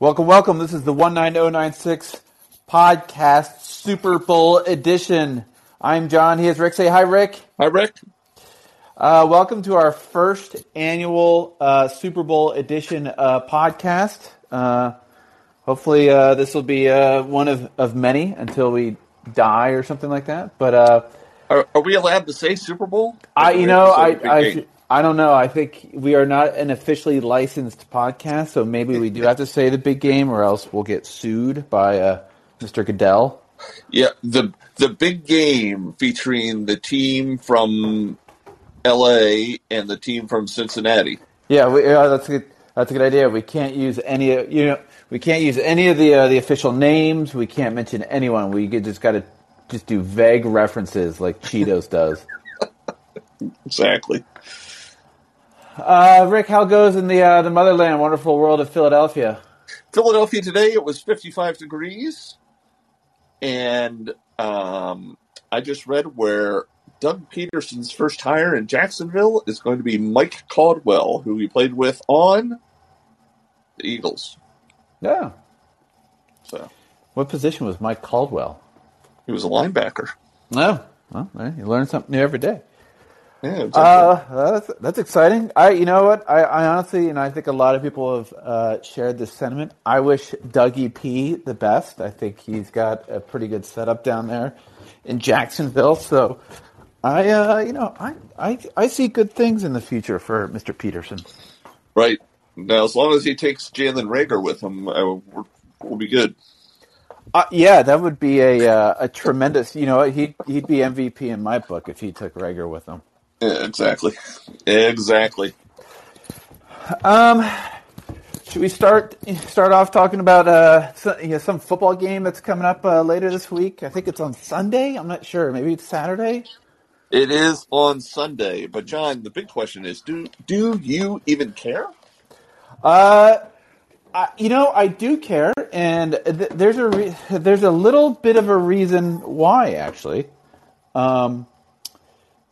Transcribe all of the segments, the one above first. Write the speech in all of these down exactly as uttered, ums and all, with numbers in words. Welcome, welcome. This is the one nine oh nine six podcast Super Bowl edition. I'm John. Here's Rick. Say hi, Rick. Hi, Rick. Uh, welcome to our first annual uh, Super Bowl edition uh, podcast. Uh, hopefully, uh, this will be uh, one of, of many until we die or something like that. But uh, are, are we allowed to say Super Bowl? I, you know, I. I I don't know. I think we are not an officially licensed podcast, so maybe we do have to say the big game, or else we'll get sued by uh, Mister Goodell. Yeah, the the big game featuring the team from L A and the team from Cincinnati. Yeah, we, uh, that's a good, that's a good idea. We can't use any, you know, we can't use any of the uh, the official names. We can't mention anyone. We just got to just do vague references like Cheetos does. Exactly. Uh, Rick, how goes in the uh, the motherland, wonderful world of Philadelphia? Philadelphia today, it was fifty-five degrees, and um, I just read where Doug Peterson's first hire in Jacksonville is going to be Mike Caldwell, who he played with on the Eagles. Yeah. So, what position was Mike Caldwell? He was a linebacker. Oh, well, you learn something new every day. Yeah, exactly. uh, that's, that's exciting. I, you know what? I, I honestly, and I think a lot of people have uh, shared this sentiment. I wish Dougie P the best. I think he's got a pretty good setup down there in Jacksonville. So, I, uh, you know, I, I, I see good things in the future for Mister Peterson. Right now, as long as he takes Jalen Reagor with him, I will, we'll be good. Uh, yeah, that would be a uh, a tremendous. You know, he he'd be M V P in my book if he took Reagor with him. Yeah, exactly. Exactly. Um, should we start start off talking about uh some, you know, some football game that's coming up uh, later this week? I think it's on Sunday. I'm not sure. Maybe it's Saturday. It is on Sunday. But John, the big question is: Do do you even care? Uh, I, you know, I do care, and th- there's a re- there's a little bit of a reason why, actually. Um.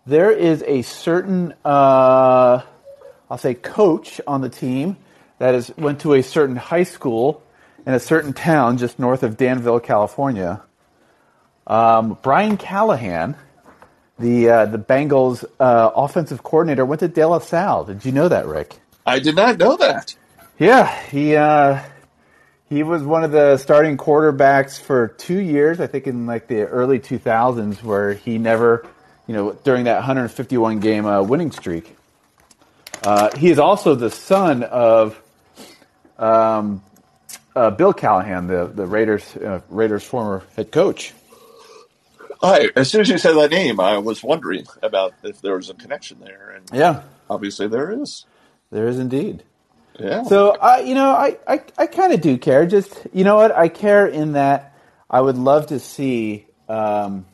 There is a certain, uh, I'll say, coach on the team that is went to a certain high school in a certain town just north of Danville, California. Um, Brian Callahan, the uh, the Bengals uh, offensive coordinator, went to De La Salle. Did you know that, Rick? I did not know that. Yeah, he uh, he was one of the starting quarterbacks for two years, I think, in like the early two thousands, where he never. You know, during that one fifty-one game uh, winning streak. Uh, he is also the son of um, uh, Bill Callahan, the the Raiders uh, Raiders former head coach. I, as soon as you said that name, I was wondering about if there was a connection there, and yeah, obviously there is. There is indeed. Yeah. So I, uh, you know, I I, I kind of do care. Just you know what, I care in that I would love to see. Um,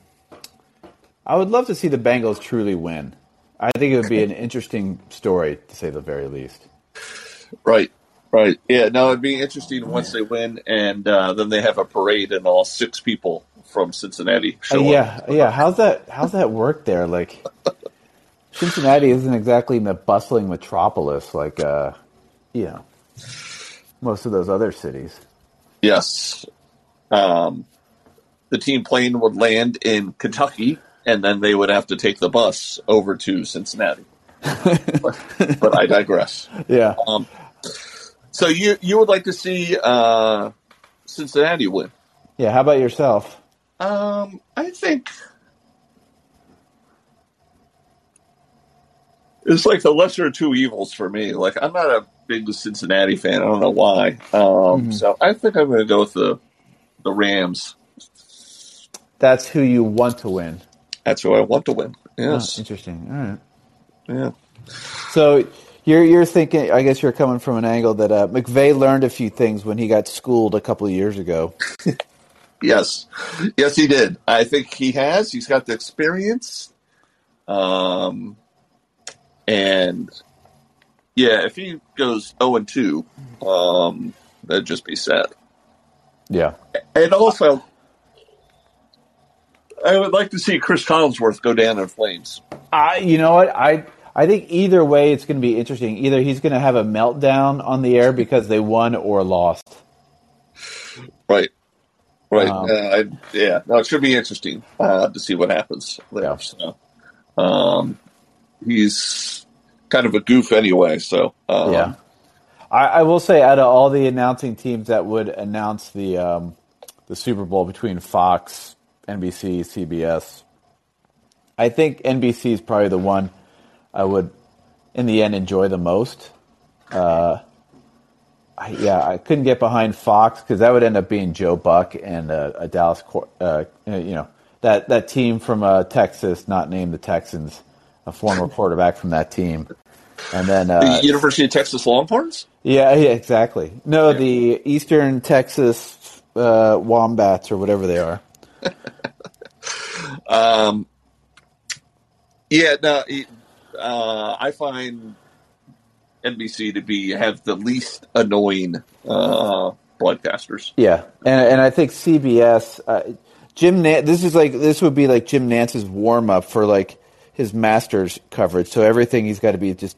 I would love to see the Bengals truly win. I think it would be an interesting story, to say the very least. Right, right. Yeah, no, it'd be interesting once they win, and uh, then they have a parade, and all six people from Cincinnati show uh, yeah, up. Yeah, how's that, how's that work there? Like, Cincinnati isn't exactly in the bustling metropolis like, uh, you know, most of those other cities. Yes. Um, the team plane would land in Kentucky, and then they would have to take the bus over to Cincinnati. But, but I digress. Yeah. Um, so you you would like to see uh, Cincinnati win? Yeah. How about yourself? Um, I think it's like the lesser of two evils for me. Like I'm not a big Cincinnati fan. I don't know why. Um, mm-hmm. So I think I'm going to go with the the Rams. That's who you want to win. That's who I want to win. Yes. Oh, interesting. All right. Yeah. So you're you're thinking. I guess you're coming from an angle that uh, McVay learned a few things when he got schooled a couple of years ago. Yes, yes, he did. I think he has. He's got the experience. Um, and yeah, if he goes zero and two, um, that'd just be sad. Yeah, and also. I would like to see Chris Collinsworth go down in flames. I, you know what? I I think either way it's going to be interesting. Either he's going to have a meltdown on the air because they won or lost. Right. Right. Um, uh, I, yeah. No, it should be interesting uh, to see what happens there. Yeah. So, um, he's kind of a goof anyway. So, um, yeah. I, I will say, out of all the announcing teams that would announce the um, the Super Bowl between Fox, N B C, C B S, I think N B C is probably the one I would, in the end, enjoy the most. Uh, I, yeah, I couldn't get behind Fox because that would end up being Joe Buck and uh, a Dallas, uh, you know, that, that team from uh, Texas, not named the Texans, a former quarterback from that team. And then uh, the University of Texas Longhorns? Yeah, yeah, exactly. No, yeah. The Eastern Texas uh, Wombats or whatever they are. um, yeah, no, it, uh, I find N B C to be have the least annoying uh, broadcasters. Yeah, and and I think C B S, uh, Jim. Nan- this is like this would be like Jim Nantz's warm up for like his Masters coverage. So everything he's got to be just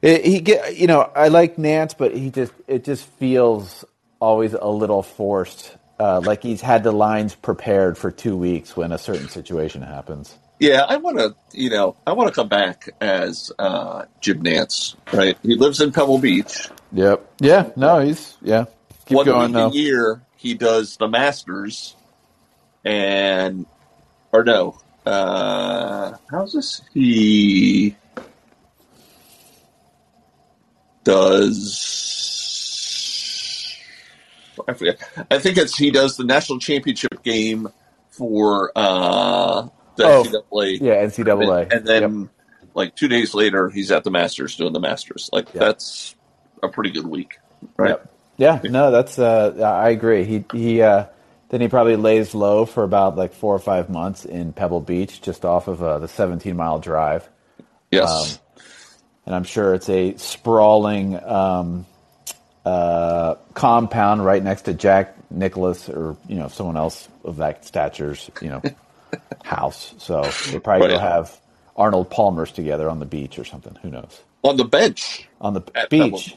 it, he get. You know, I like Nantz, but he just it just feels always a little forced. Uh, like he's had the lines prepared for two weeks when a certain situation happens. Yeah, I want to, you know, I want to come back as uh, Jim Nantz, right? He lives in Pebble Beach. Yep. Yeah. No, he's yeah. Keep One going, week no. a year he does the Masters, and or no, uh, how's this? He does. I forget. I think it's he does the national championship game for uh, the oh, N C double A. Yeah, N C double A. And then, yep. like, two days later, he's at the Masters doing the Masters. Like, yep. That's a pretty good week, right? Yep. Yeah, no, that's uh, – I agree. He he uh, then he probably lays low for about, like, four or five months in Pebble Beach just off of uh, the seventeen-mile drive. Yes. Um, and I'm sure it's a sprawling um, – Uh, compound right next to Jack Nicklaus or, you know, someone else of that stature's, you know, house. So they probably will have Arnold Palmer's together on the beach or something. Who knows? On the bench. On the beach.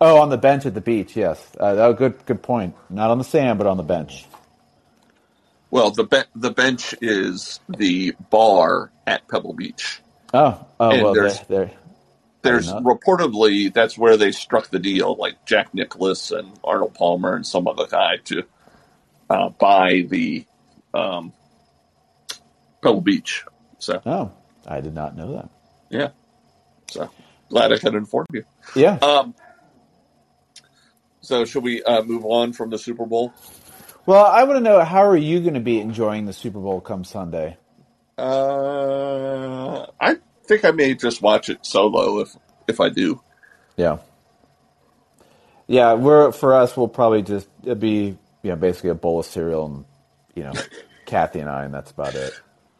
Oh, on the bench at the beach, yes. Uh, oh, good good point. Not on the sand, but on the bench. Well, the be- the bench is the bar at Pebble Beach. Oh, oh and well, there's... They're, they're... There's reportedly that's where they struck the deal, like Jack Nicklaus and Arnold Palmer and some other guy to uh, buy the um, Pebble Beach. So, oh, I did not know that. Yeah, so glad I could inform you. Yeah. Um. So, should we uh, move on from the Super Bowl? Well, I want to know, how are you going to be enjoying the Super Bowl come Sunday? Uh, I. I think I may just watch it solo if if I do. Yeah. Yeah, we're for us we'll probably just it'd be, you know, basically a bowl of cereal and, you know, Kathy and I, and that's about it.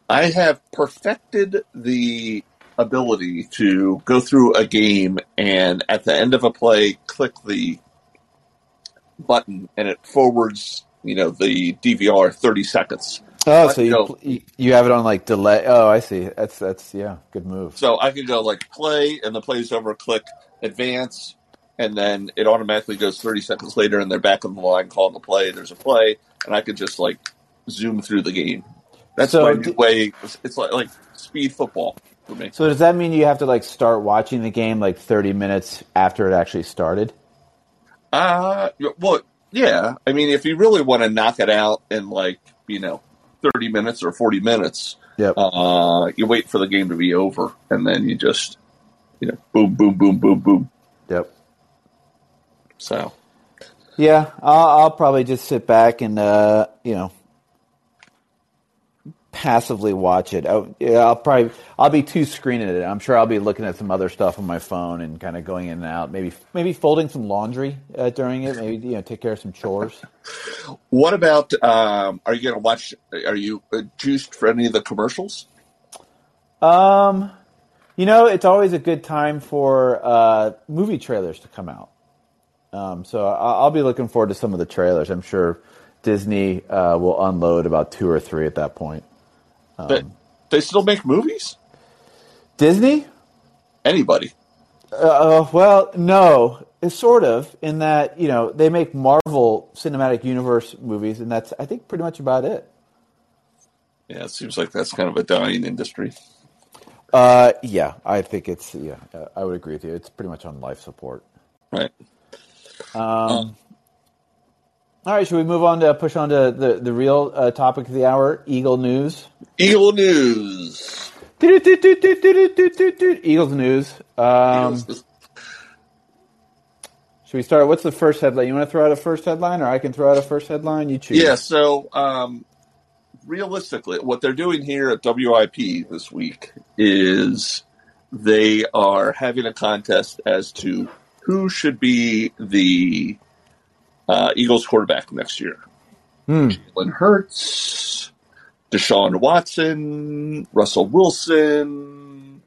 I have perfected the ability to go through a game and at the end of a play click the button and it forwards, you know, the D V R thirty seconds. Oh, I so you go, you have it on like delay. Oh, I see. That's that's yeah, good move. So I can go like play, and the play's over. Click advance, and then it automatically goes thirty seconds later, and they're back on the line calling the play. There's a play, and I could just like zoom through the game. That's so my d- way. It's like like speed football for me. So does that mean you have to like start watching the game like thirty minutes after it actually started? Uh well, yeah. I mean, if you really want to knock it out and like you know. thirty minutes or forty minutes. Yep. Uh, you wait for the game to be over, and then you just, you know, boom, boom, boom, boom, boom. Yep. So. Yeah, I'll, I'll probably just sit back and, uh, you know, passively watch it. I, yeah, I'll probably, I'll be too screened at it. I'm sure I'll be looking at some other stuff on my phone and kind of going in and out. Maybe, maybe folding some laundry uh, during it. Maybe, you know, take care of some chores. What about? Um, are you going to watch? Are you uh, juiced for any of the commercials? Um, you know, it's always a good time for uh, movie trailers to come out. Um, so I'll, I'll be looking forward to some of the trailers. I'm sure Disney uh, will unload about two or three at that point. Um, they, they still make movies? Disney? Anybody? Uh, well, no, it's sort of in that, you know, they make Marvel Cinematic Universe movies, and that's, I think, pretty much about it. Yeah, it seems like that's kind of a dying industry. Uh, yeah, I think it's, yeah, I would agree with you. It's pretty much on life support. Right. Um, um. All right, should we move on to push on to the, the real uh, topic of the hour, Eagle News? Eagle News. Do, do, do, do, do, do, do, do. Eagles News. Um, Eagles. Should we start? What's the first headline? You want to throw out a first headline, or I can throw out a first headline? You choose. Yeah, so um, realistically, what they're doing here at W I P this week is they are having a contest as to who should be the uh, Eagles quarterback next year. Hmm. Jalen Hurts, Deshaun Watson, Russell Wilson,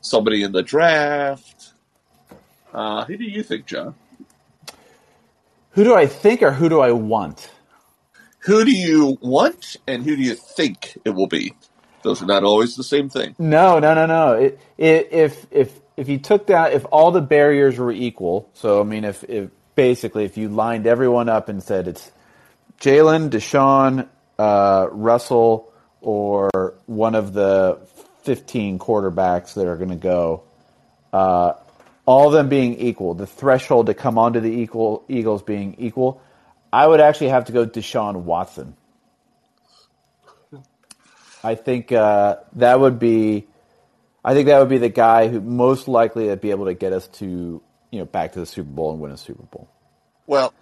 somebody in the draft. Uh, who do you think, John? Who do I think or who do I want? Who do you want and who do you think it will be? Those are not always the same thing. No, no, no, no. It, it, if if if you took that, if all the barriers were equal, so I mean, if, if basically if you lined everyone up and said it's Jalen, Deshaun, Uh, Russell, or one of the fifteen quarterbacks that are going to go, uh, all of them being equal, the threshold to come onto the equal Eagles being equal, I would actually have to go Deshaun Watson. I think uh, that would be, I think that would be the guy who most likely would be able to get us to, you know, back to the Super Bowl and win a Super Bowl. Well,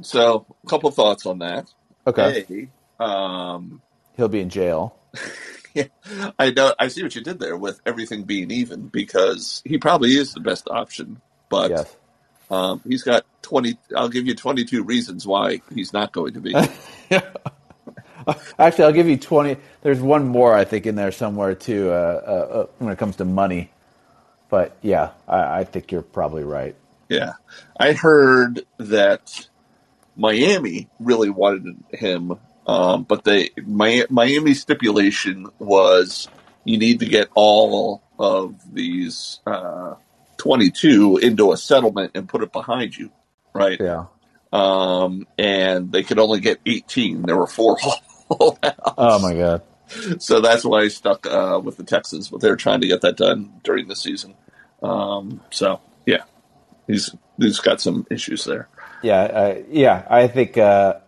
so a couple thoughts on that. Okay. Hey. Um, He'll be in jail. Yeah, I know. I see what you did there with everything being even, because he probably is the best option. But yes. um, he's got twenty. I'll give you twenty-two reasons why he's not going to be. Actually, I'll give you twenty. There's one more I think in there somewhere too uh, uh, when it comes to money. But yeah, I, I think you're probably right. Yeah, I heard that Miami really wanted him. Um, but the my, Miami stipulation was you need to get all of these uh, twenty-two into a settlement and put it behind you, right? Yeah. Um, and they could only get eighteen. There were four holdouts. Oh, my God. So that's why I stuck uh, with the Texans, but they're trying to get that done during the season. Um, so, yeah, he's he's got some issues there. Yeah, uh, yeah, I think uh... –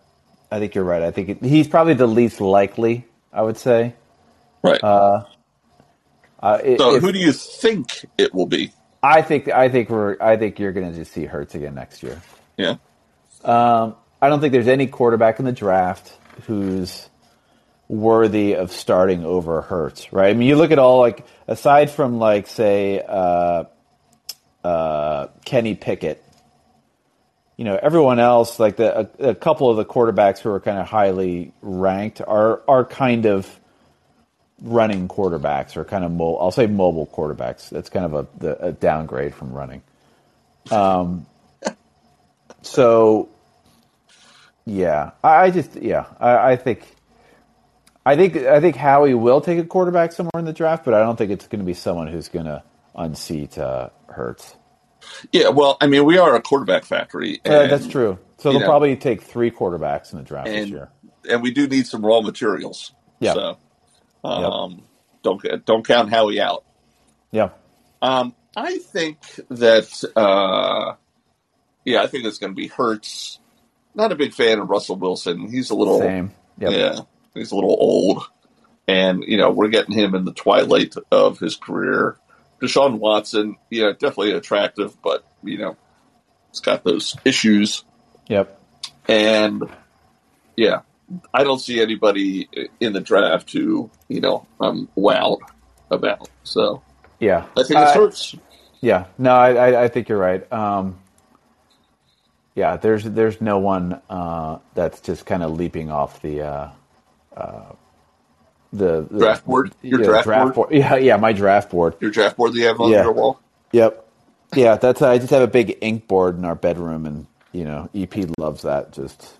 I think you're right. I think it, he's probably the least likely, I would say. Right. Uh, uh, so, if, who do you think it will be? I think I think we're I think you're going to just see Hurts again next year. Yeah. Um, I don't think there's any quarterback in the draft who's worthy of starting over Hurts, right? I mean, you look at all like aside from like say uh, uh, Kenny Pickett. You know, everyone else, like the a, a couple of the quarterbacks who are kind of highly ranked are are kind of running quarterbacks or kind of mo- I'll say mobile quarterbacks. That's kind of a, the, a downgrade from running. Um. So, yeah, I, I just yeah, I, I think, I think I think Howie will take a quarterback somewhere in the draft, but I don't think it's going to be someone who's going to unseat uh, Hurts. Yeah, well, I mean, we are a quarterback factory. And, uh, that's true. So they'll know, probably take three quarterbacks in the draft and, this year. And we do need some raw materials. Yeah. So um, yep. don't don't count Howie out. Yeah. Um, I think that, uh, yeah, I think it's going to be Hurts. Not a big fan of Russell Wilson. He's a little, Same. Yep. yeah, he's a little old. And, you know, we're getting him in the twilight of his career. Deshaun Watson, yeah, definitely attractive, but, you know, it's got those issues. Yep. And, yeah, I don't see anybody in the draft who, you know, I'm wowed about. So, yeah. I think it hurts. Yeah. No, I, I, I think you're right. Um, yeah, there's there's no one uh, that's just kind of leaping off the uh, uh, The, the draft board, your yeah, draft, draft board? board, yeah, yeah, my draft board, your draft board that you have on yeah. your wall. Yep, yeah, that's. I just have a big ink board in our bedroom, and you know, E P loves that. Just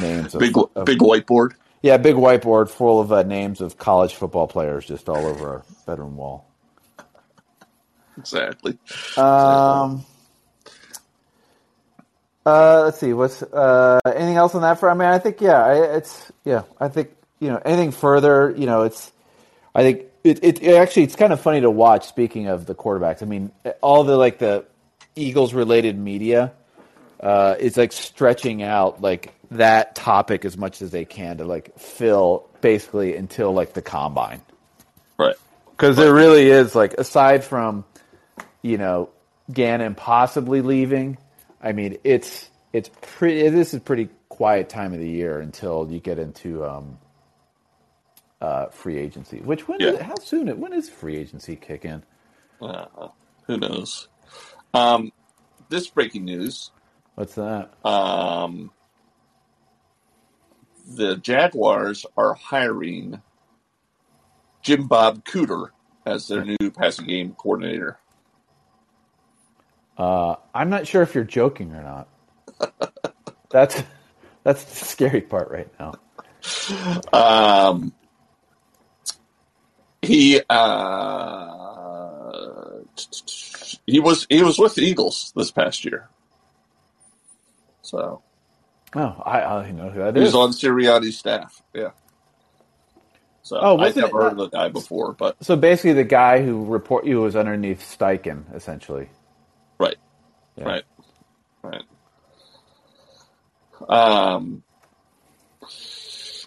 names, of, big, of, big whiteboard. Yeah, big whiteboard full of uh, names of college football players, just all over our bedroom wall. Exactly. Um. Uh, let's see. What's uh, anything else on that front? I mean, I think yeah, I, it's yeah. I think you know anything further. You know, it's. I think it, it, it actually it's kind of funny to watch. Speaking of the quarterbacks, I mean, all the like the Eagles related media uh, is like stretching out like that topic as much as they can to like fill basically until like the combine, right? Because there really is like aside from you know Gannon possibly leaving. I mean, it's it's pretty. This is pretty quiet time of the year until you get into um, uh, free agency. Which when? Yeah. Is, how soon? When is free agency kick in? Uh, who knows? Um, this breaking news. What's that? Um, the Jaguars are hiring Jim Bob Cooter as their new passing game coordinator. Uh, I'm not sure if you're joking or not. That's that's the scary part right now. Um, he uh, he was he was with the Eagles this past year. So, oh, I I know who that is. He was on Sirianni's staff. Yeah. So oh, I've never heard of the guy before, but so basically, the guy who report you was underneath Steichen, essentially. Right, yeah. right, right. Um,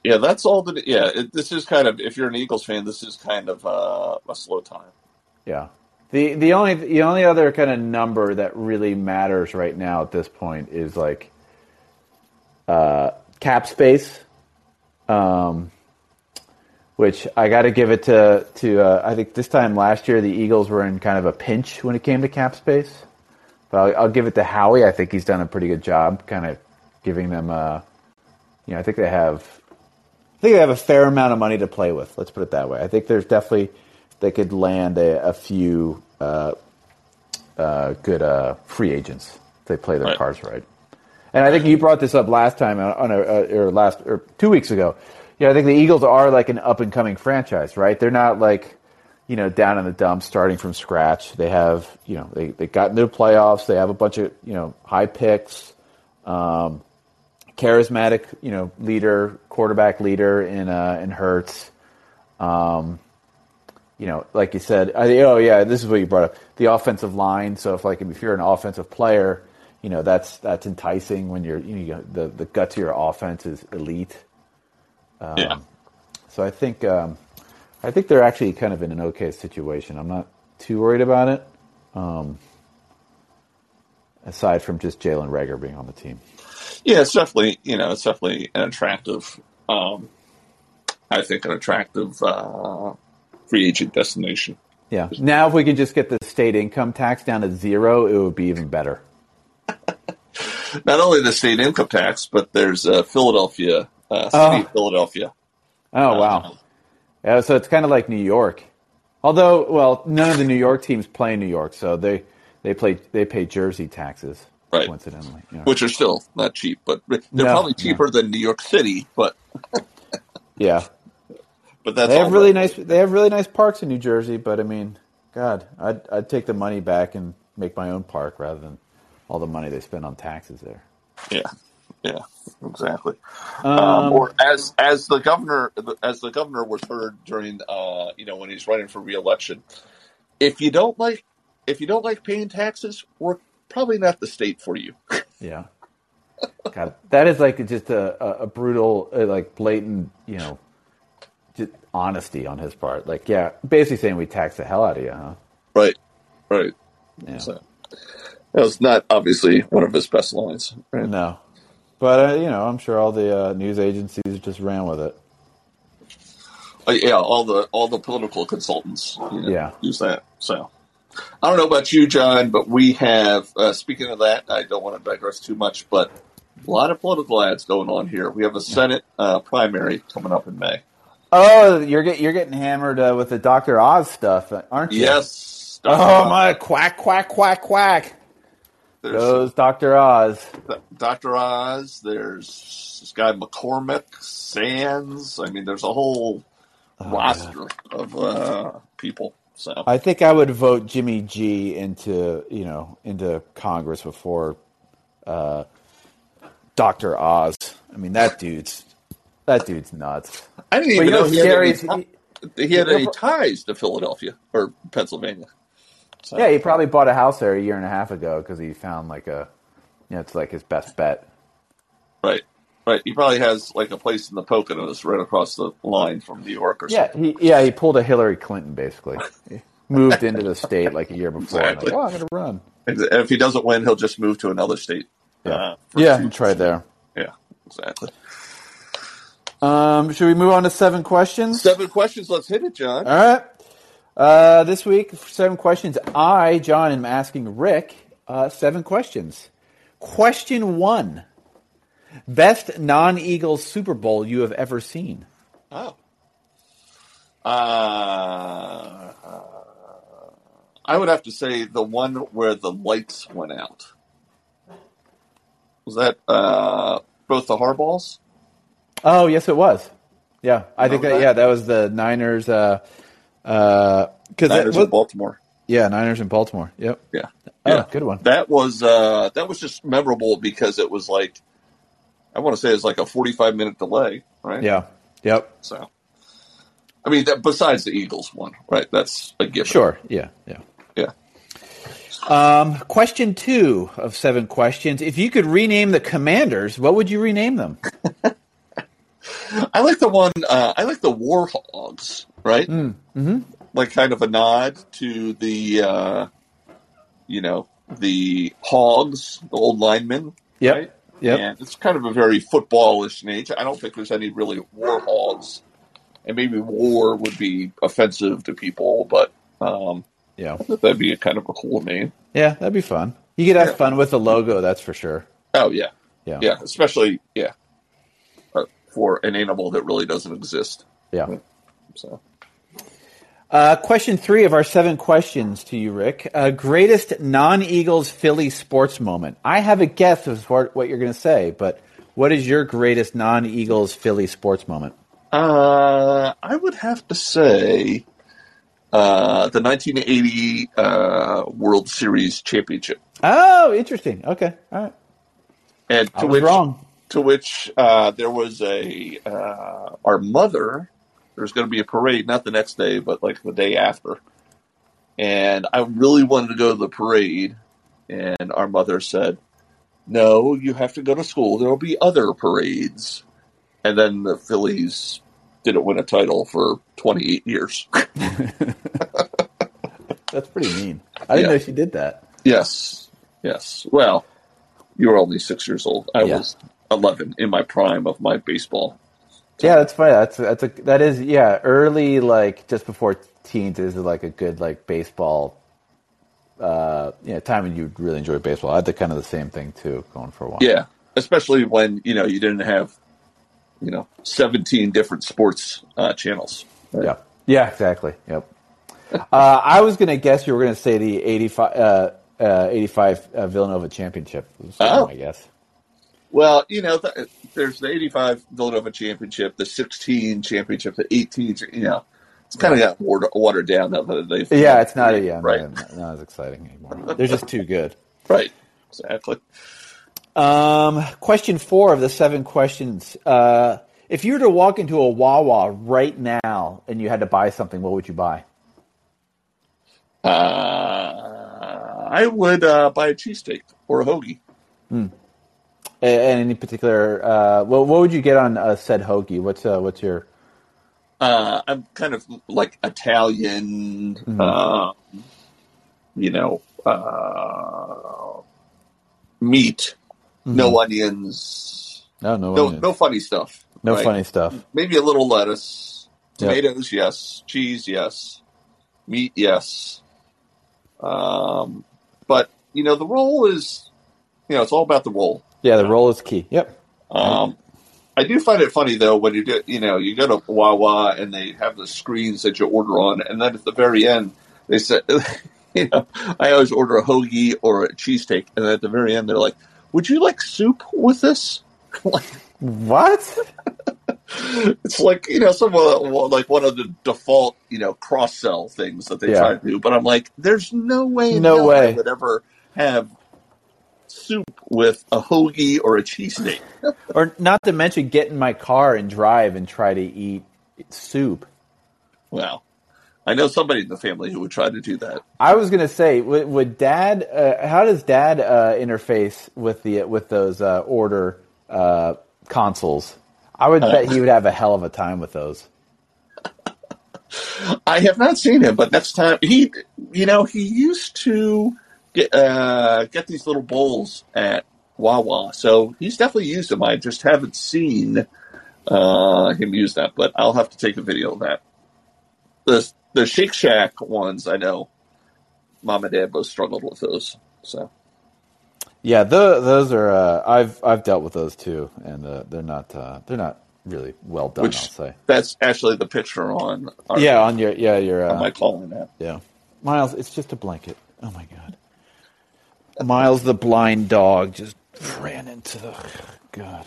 yeah, that's all that. Yeah, it, this is kind of if you're an Eagles fan, this is kind of uh, a slow time. Yeah, the the only the only other kind of number that really matters right now at this point is like uh, cap space, um, which I got to give it to to. Uh, I think this time last year the Eagles were in kind of a pinch when it came to cap space. But I'll, I'll give it to Howie. I think he's done a pretty good job, kind of giving them a, you know, I think they have, I think they have a fair amount of money to play with. Let's put it that way. I think there's definitely they could land a, a few uh, uh, good uh, free agents if they play their right. cards right. And I think you brought this up last time on a, or last or two weeks ago. Yeah, you know, I think the Eagles are like an up and coming franchise, right? They're not like. You know, down in the dumps, starting from scratch. They have, you know, they, they got into the playoffs. They have a bunch of, you know, high picks, um, charismatic, you know, leader, quarterback leader in uh, in Hurts. Um, you know, like you said, I, oh yeah, this is what you brought up, the offensive line. So if like if you're an offensive player, you know, that's that's enticing when you're, you know, the the guts of your offense is elite. Um, yeah. So I think. Um, I think they're actually kind of in an okay situation. I'm not too worried about it, um, aside from just Jalen Reagor being on the team. Yeah, it's definitely you know it's definitely an attractive, um, I think an attractive uh, free agent destination. Yeah. Now, if we could just get the state income tax down to zero, it would be even better. Not only the state income tax, but there's uh, Philadelphia, uh, city oh. of Philadelphia. Oh uh, wow. Yeah, so it's kind of like New York. Although, well, none of the New York teams play in New York, so they they play they pay Jersey taxes, right. coincidentally. You know. Which are still not cheap, but they're no, probably cheaper no. than New York City, but yeah. But that's They have really nice they have really nice parks in New Jersey, but I mean, god, I'd I'd take the money back and make my own park rather than all the money they spend on taxes there. Yeah. Yeah, exactly. Um, um, or as as the governor as the governor was heard during uh, you know when he's running for re-election, if you don't like if you don't like paying taxes, we're probably not the state for you. Yeah, God, that is like just a, a brutal, like blatant, you know, just honesty on his part. Like, yeah, basically saying we tax the hell out of you, huh? Right, right. Yeah, so, that was not obviously one of his best lines. Right? No. But, uh, you know, I'm sure all the uh, news agencies just ran with it. Uh, yeah, all the all the political consultants you know, yeah. use that. So, I don't know about you, John, but we have, uh, speaking of that, I don't want to digress too much, but a lot of political ads going on here. We have a Senate uh, primary coming up in May. Oh, you're, get, you're getting hammered uh, with the Doctor Oz stuff, aren't you? Yes. Doctor Oh, Oz. My, quack, quack, quack, quack. There's Goes Doctor Oz. Doctor Oz, there's this guy McCormick, Sands. I mean, there's a whole oh, roster yeah. of uh, people. So I think I would vote Jimmy G into you know into Congress before uh, Doctor Oz. I mean that dude's that dude's nuts. I didn't even you know, know he, Gary's, had any, he, he had any ties to Philadelphia or Pennsylvania. So. Yeah, he probably bought a house there a year and a half ago because he found like a, you know, it's like his best bet. Right, right. He probably has like a place in the Poconos right across the line from New York or yeah, something. He, yeah, he pulled a Hillary Clinton basically. Moved into the state like a year before. Exactly. Like, oh, I'm going to run. And if he doesn't win, he'll just move to another state. Yeah, uh, yeah he tried there. Yeah, exactly. Um, should we move on to seven questions? Seven questions. Let's hit it, John. All right. Uh, this week, seven questions. I, John, am asking Rick uh, seven questions. Question one. Best non-Eagles Super Bowl you have ever seen? Oh. Uh, I would have to say the one where the lights went out. Was that uh, both the Harbaughs? Oh, yes, it was. Yeah, I Remember think that, that, yeah, that was the Niners. Uh, uh, cause Niners in Baltimore. Yeah, Niners in Baltimore. Yep. Yeah. Oh, yeah. Good one. That was uh, that was just memorable because it was like, I want to say it's like a forty-five minute delay, right? Yeah. Yep. So, I mean, that, besides the Eagles one, right? That's a given. Sure. Yeah. Yeah. Yeah. Um, question two of seven questions. If you could rename the Commanders, what would you rename them? I like the one, uh, I like the Warhogs, right? Mm. Mm-hmm. Like kind of a nod to the, uh, you know, the Hogs, the old linemen. Yep. Right? Yeah, and it's kind of a very footballish nature. I don't think there's any really war hogs, and maybe war would be offensive to people, but um, yeah, that'd be a kind of a cool name. Yeah, that'd be fun. You could have yeah. fun with the logo, that's for sure. Oh yeah, yeah, yeah. Especially yeah, uh, for an animal that really doesn't exist. Yeah. So, uh, question three of our seven questions to you, Rick. Uh, greatest non-Eagles Philly sports moment. I have a guess of what, what you're going to say, but what is your greatest non-Eagles Philly sports moment? Uh, I would have to say uh, the nineteen eighty uh, World Series championship. Oh, interesting. Okay, all right. And to I was which, wrong. To which uh, there was a uh, our mother. There's going to be a parade, not the next day, but like the day after. And I really wanted to go to the parade. And our mother said, no, you have to go to school. There'll be other parades. And then the Phillies didn't win a title for twenty-eight years. That's pretty mean. I didn't yeah. know she did that. Yes. Yes. Well, you were only six years old. I yeah. was eleven in my prime of my baseball. Yeah, that's funny. That's that's a that is yeah. Early like just before teens is like a good like baseball, uh, you know, time when you really enjoy baseball. I had the kind of the same thing too, going for a while. Yeah, especially when you know you didn't have, you know, seventeen different sports uh, channels. Right? Yeah, yeah, exactly. Yep. uh, I was gonna guess you were gonna say the eighty-five uh, uh, eighty-five uh, Villanova championship. Was oh, I guess. Well, you know, th- there's the eighty-five Villanova championship, the sixteen championship, the eighteen. You know, it's kind of got water, watered down now that they've. Yeah, it's not. Yeah, right. Not, not as exciting anymore. They're just too good. Right. Exactly. Um, question four of the seven questions: uh, if you were to walk into a Wawa right now and you had to buy something, what would you buy? Uh, I would uh, buy a cheesesteak or a hoagie. Mm. And any particular, uh, well, what would you get on uh, said hoagie? What's uh, what's your? Uh, I'm kind of like Italian, mm-hmm. uh, you know, uh, meat, mm-hmm. no onions, no, no, no, onions. no funny stuff, no right? funny stuff. Maybe a little lettuce, tomatoes, yep. yes, cheese, yes, meat, yes. Um, but you know, the roll is, you know, it's all about the roll. Yeah, the roll is key. Yep. Um, I do find it funny though when you do, you know, you go to Wawa and they have the screens that you order on, and then at the very end they say, you know, I always order a hoagie or a cheesesteak, and then at the very end they're like, "Would you like soup with this?" Like, what? It's like, you know, some uh, like one of the default, you know, cross sell things that they yeah. try to do. But I'm like, there's no way no way I would ever have soup with a hoagie or a cheesesteak. Or not to mention get in my car and drive and try to eat soup. Well, I know somebody in the family who would try to do that. I was going to say, would, would Dad? Uh, how does Dad uh, interface with the with those uh, order uh, consoles? I would uh, bet he would have a hell of a time with those. I have not seen him, but next time he, you know, he used to get uh, get these little bowls at Wawa, so he's definitely used them. I just haven't seen uh, him use that, but I'll have to take a video of that. The the Shake Shack ones, I know, Mom and Dad both struggled with those. So, yeah, the, those are uh, I've I've dealt with those too, and uh, they're not uh, they're not really well done. Which, I'll say that's actually the picture on our, yeah on your yeah your on uh, my calling app. Yeah, Miles, it's just a blanket. Oh my God, Miles the blind dog just ran into the God.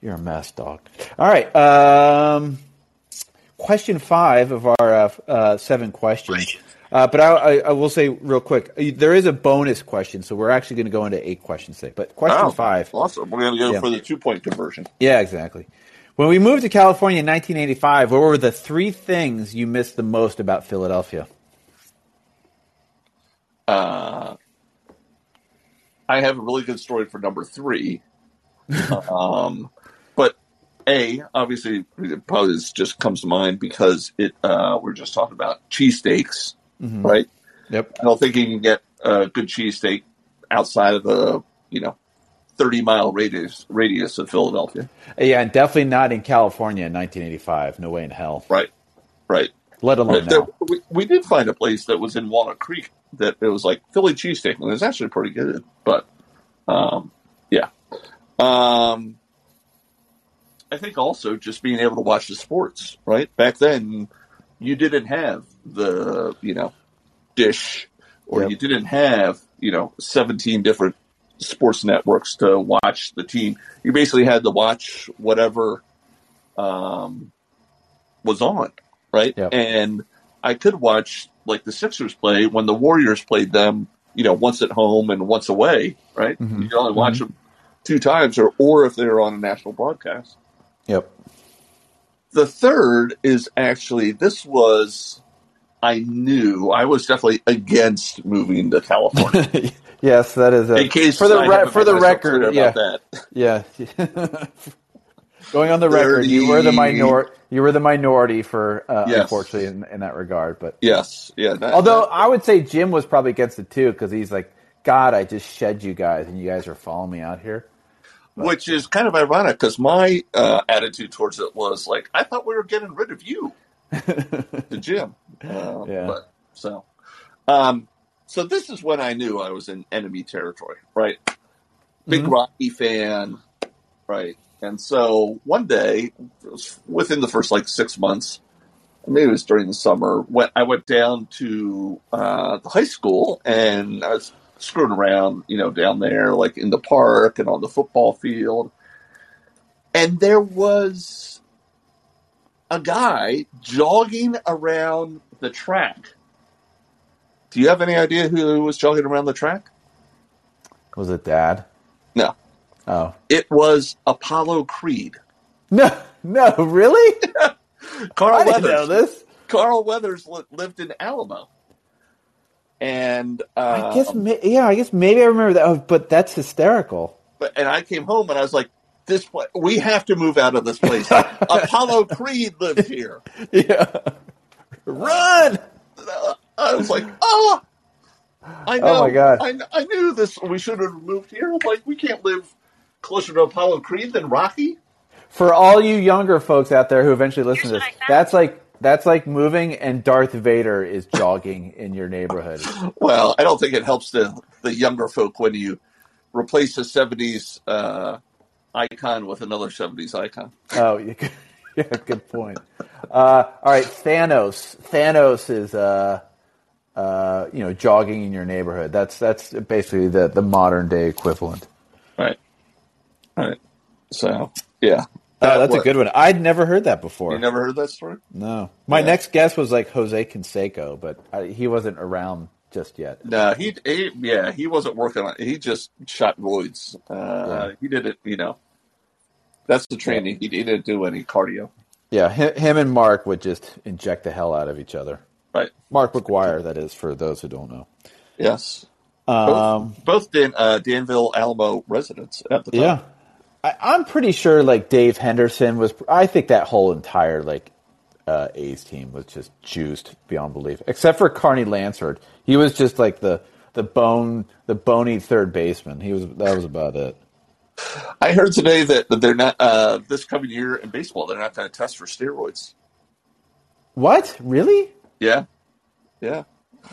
You're a mess, dog. All right. Um, Question five of our uh, uh, seven questions, uh, but I, I, I will say real quick, there is a bonus question, so we're actually going to go into eight questions today. But question oh, five, awesome, we're going to go yeah. for the two point conversion. Yeah, exactly. When we moved to California in nineteen eighty-five, what were the three things you missed the most about Philadelphia? Uh, I have a really good story for number three, um, but. A, obviously, it probably just comes to mind because it. Uh, we're just talking about cheesesteaks, mm-hmm. right? Yep. I don't think you can get a good cheesesteak outside of the, you know, thirty-mile radius radius of Philadelphia. Yeah, and definitely not in California in nineteen eighty-five. No way in hell. Right, right. Let alone there, now. We, we did find a place that was in Walnut Creek that it was like Philly cheesesteak, and it was actually pretty good. But, um, yeah. Um... I think also just being able to watch the sports, right? Back then, you didn't have the, you know, Dish, or yep. you didn't have, you know, seventeen different sports networks to watch the team. You basically had to watch whatever um, was on, right? Yep. And I could watch, like, the Sixers play when the Warriors played them, you know, once at home and once away, right? Mm-hmm. You could only watch mm-hmm. them two times, or, or if they were on a national broadcast. Yep. The third is actually, this was, I knew, I was definitely against moving to California. Yes, that is. A, In case for the, re- for the record, yeah. About that. Yeah. Going on the record, thirty you were the minor, you were the minority for, uh, yes. unfortunately, in, in that regard. But yes, yeah. That, although that. I would say Jim was probably against it too, because he's like, God, I just shed you guys, and you guys are following me out here. But. Which is kind of ironic because my uh, attitude towards it was like, I thought we were getting rid of you, the Jim. Uh, yeah. But, so, um, so this is when I knew I was in enemy territory, right? Big mm-hmm. Rocky fan, right? And so one day, within the first like six months, maybe it was during the summer, when I went down to uh, the high school and I was screwing around, you know, down there, like in the park and on the football field. And there was a guy jogging around the track. Do you have any idea who was jogging around the track? Was it Dad? No. Oh. It was Apollo Creed. No, no, really? Carl I Weathers. Didn't know this. Carl Weathers li- lived in Alamo. And uh, I guess, yeah, I guess maybe I remember that, oh, but that's hysterical. But and I came home and I was like, "This place, we have to move out of this place." Apollo Creed lives here. Yeah, run! I was like, "Oh, I know, oh my God. I, I knew this. We should have moved here. I'm like, we can't live closer to Apollo Creed than Rocky." For all you younger folks out there who eventually listen Here's to this, that's like. That's like moving and Darth Vader is jogging in your neighborhood. Well, I don't think it helps the, the younger folk when you replace a seventies uh, icon with another seventies icon. Oh, you, yeah, good point. Uh, all right, Thanos. Thanos is uh, uh, you know, jogging in your neighborhood. That's that's basically the, the modern day equivalent. Right. All right. So, yeah. Uh, that's what? a good one. I'd never heard that before. You never heard that story? No. My yeah. next guess was like Jose Canseco, but I, he wasn't around just yet. No, he, he yeah, he wasn't working on it. He just shot voids. Uh, yeah. He didn't, you know. That's the training. He didn't do any cardio. Yeah, him and Mark would just inject the hell out of each other. Right. Mark McGuire, that is, for those who don't know. Yes. Um, both both Dan, uh, Danville, Alamo residents at the time. Yeah. I, I'm pretty sure, like, Dave Henderson was – I think that whole entire, like, uh, A's team was just juiced beyond belief, except for Carney Lansford. He was just, like, the, the bone – the bony third baseman. He was That was about it. I heard today that they're not uh, this coming year in baseball. They're not going to test for steroids. What? Really? Yeah, yeah.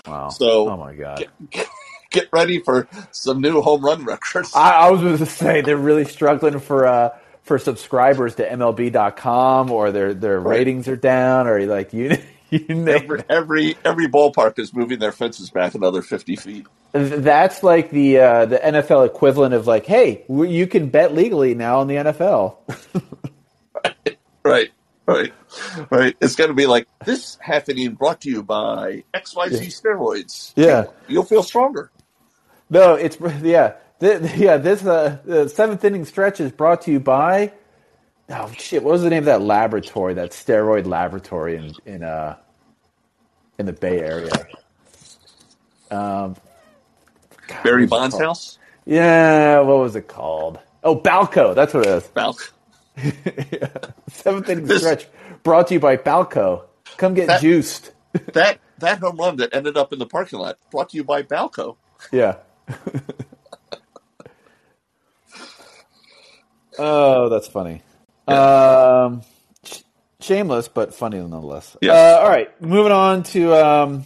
Wow. So, oh my god, get, get ready for some new home run records. I, I was going to say they're really struggling for uh, for subscribers to M L B dot com, or their their right. ratings are down, or like you. You know, every, every every ballpark is moving their fences back another fifty feet. That's like the uh, the N F L equivalent of like, hey, you can bet legally now in the N F L. right, right, right, right. It's going to be like this happening brought to you by X Y Z yeah. steroids. Yeah, you'll feel stronger. No, it's yeah, th- yeah. This uh, the seventh inning stretch is brought to you by. Oh shit! What was the name of that laboratory? That steroid laboratory in in uh in the Bay Area. Um, God, Barry Bonds' house. Yeah, what was it called? Oh, Balco. That's what it is. Balco. yeah. Seventh inning this, stretch brought to you by Balco. Come get that, juiced. that that home run that ended up in the parking lot brought to you by Balco. Yeah. oh, that's funny. Yeah. Um, sh- shameless, but funny nonetheless. Yes. Uh, all right, moving on to um,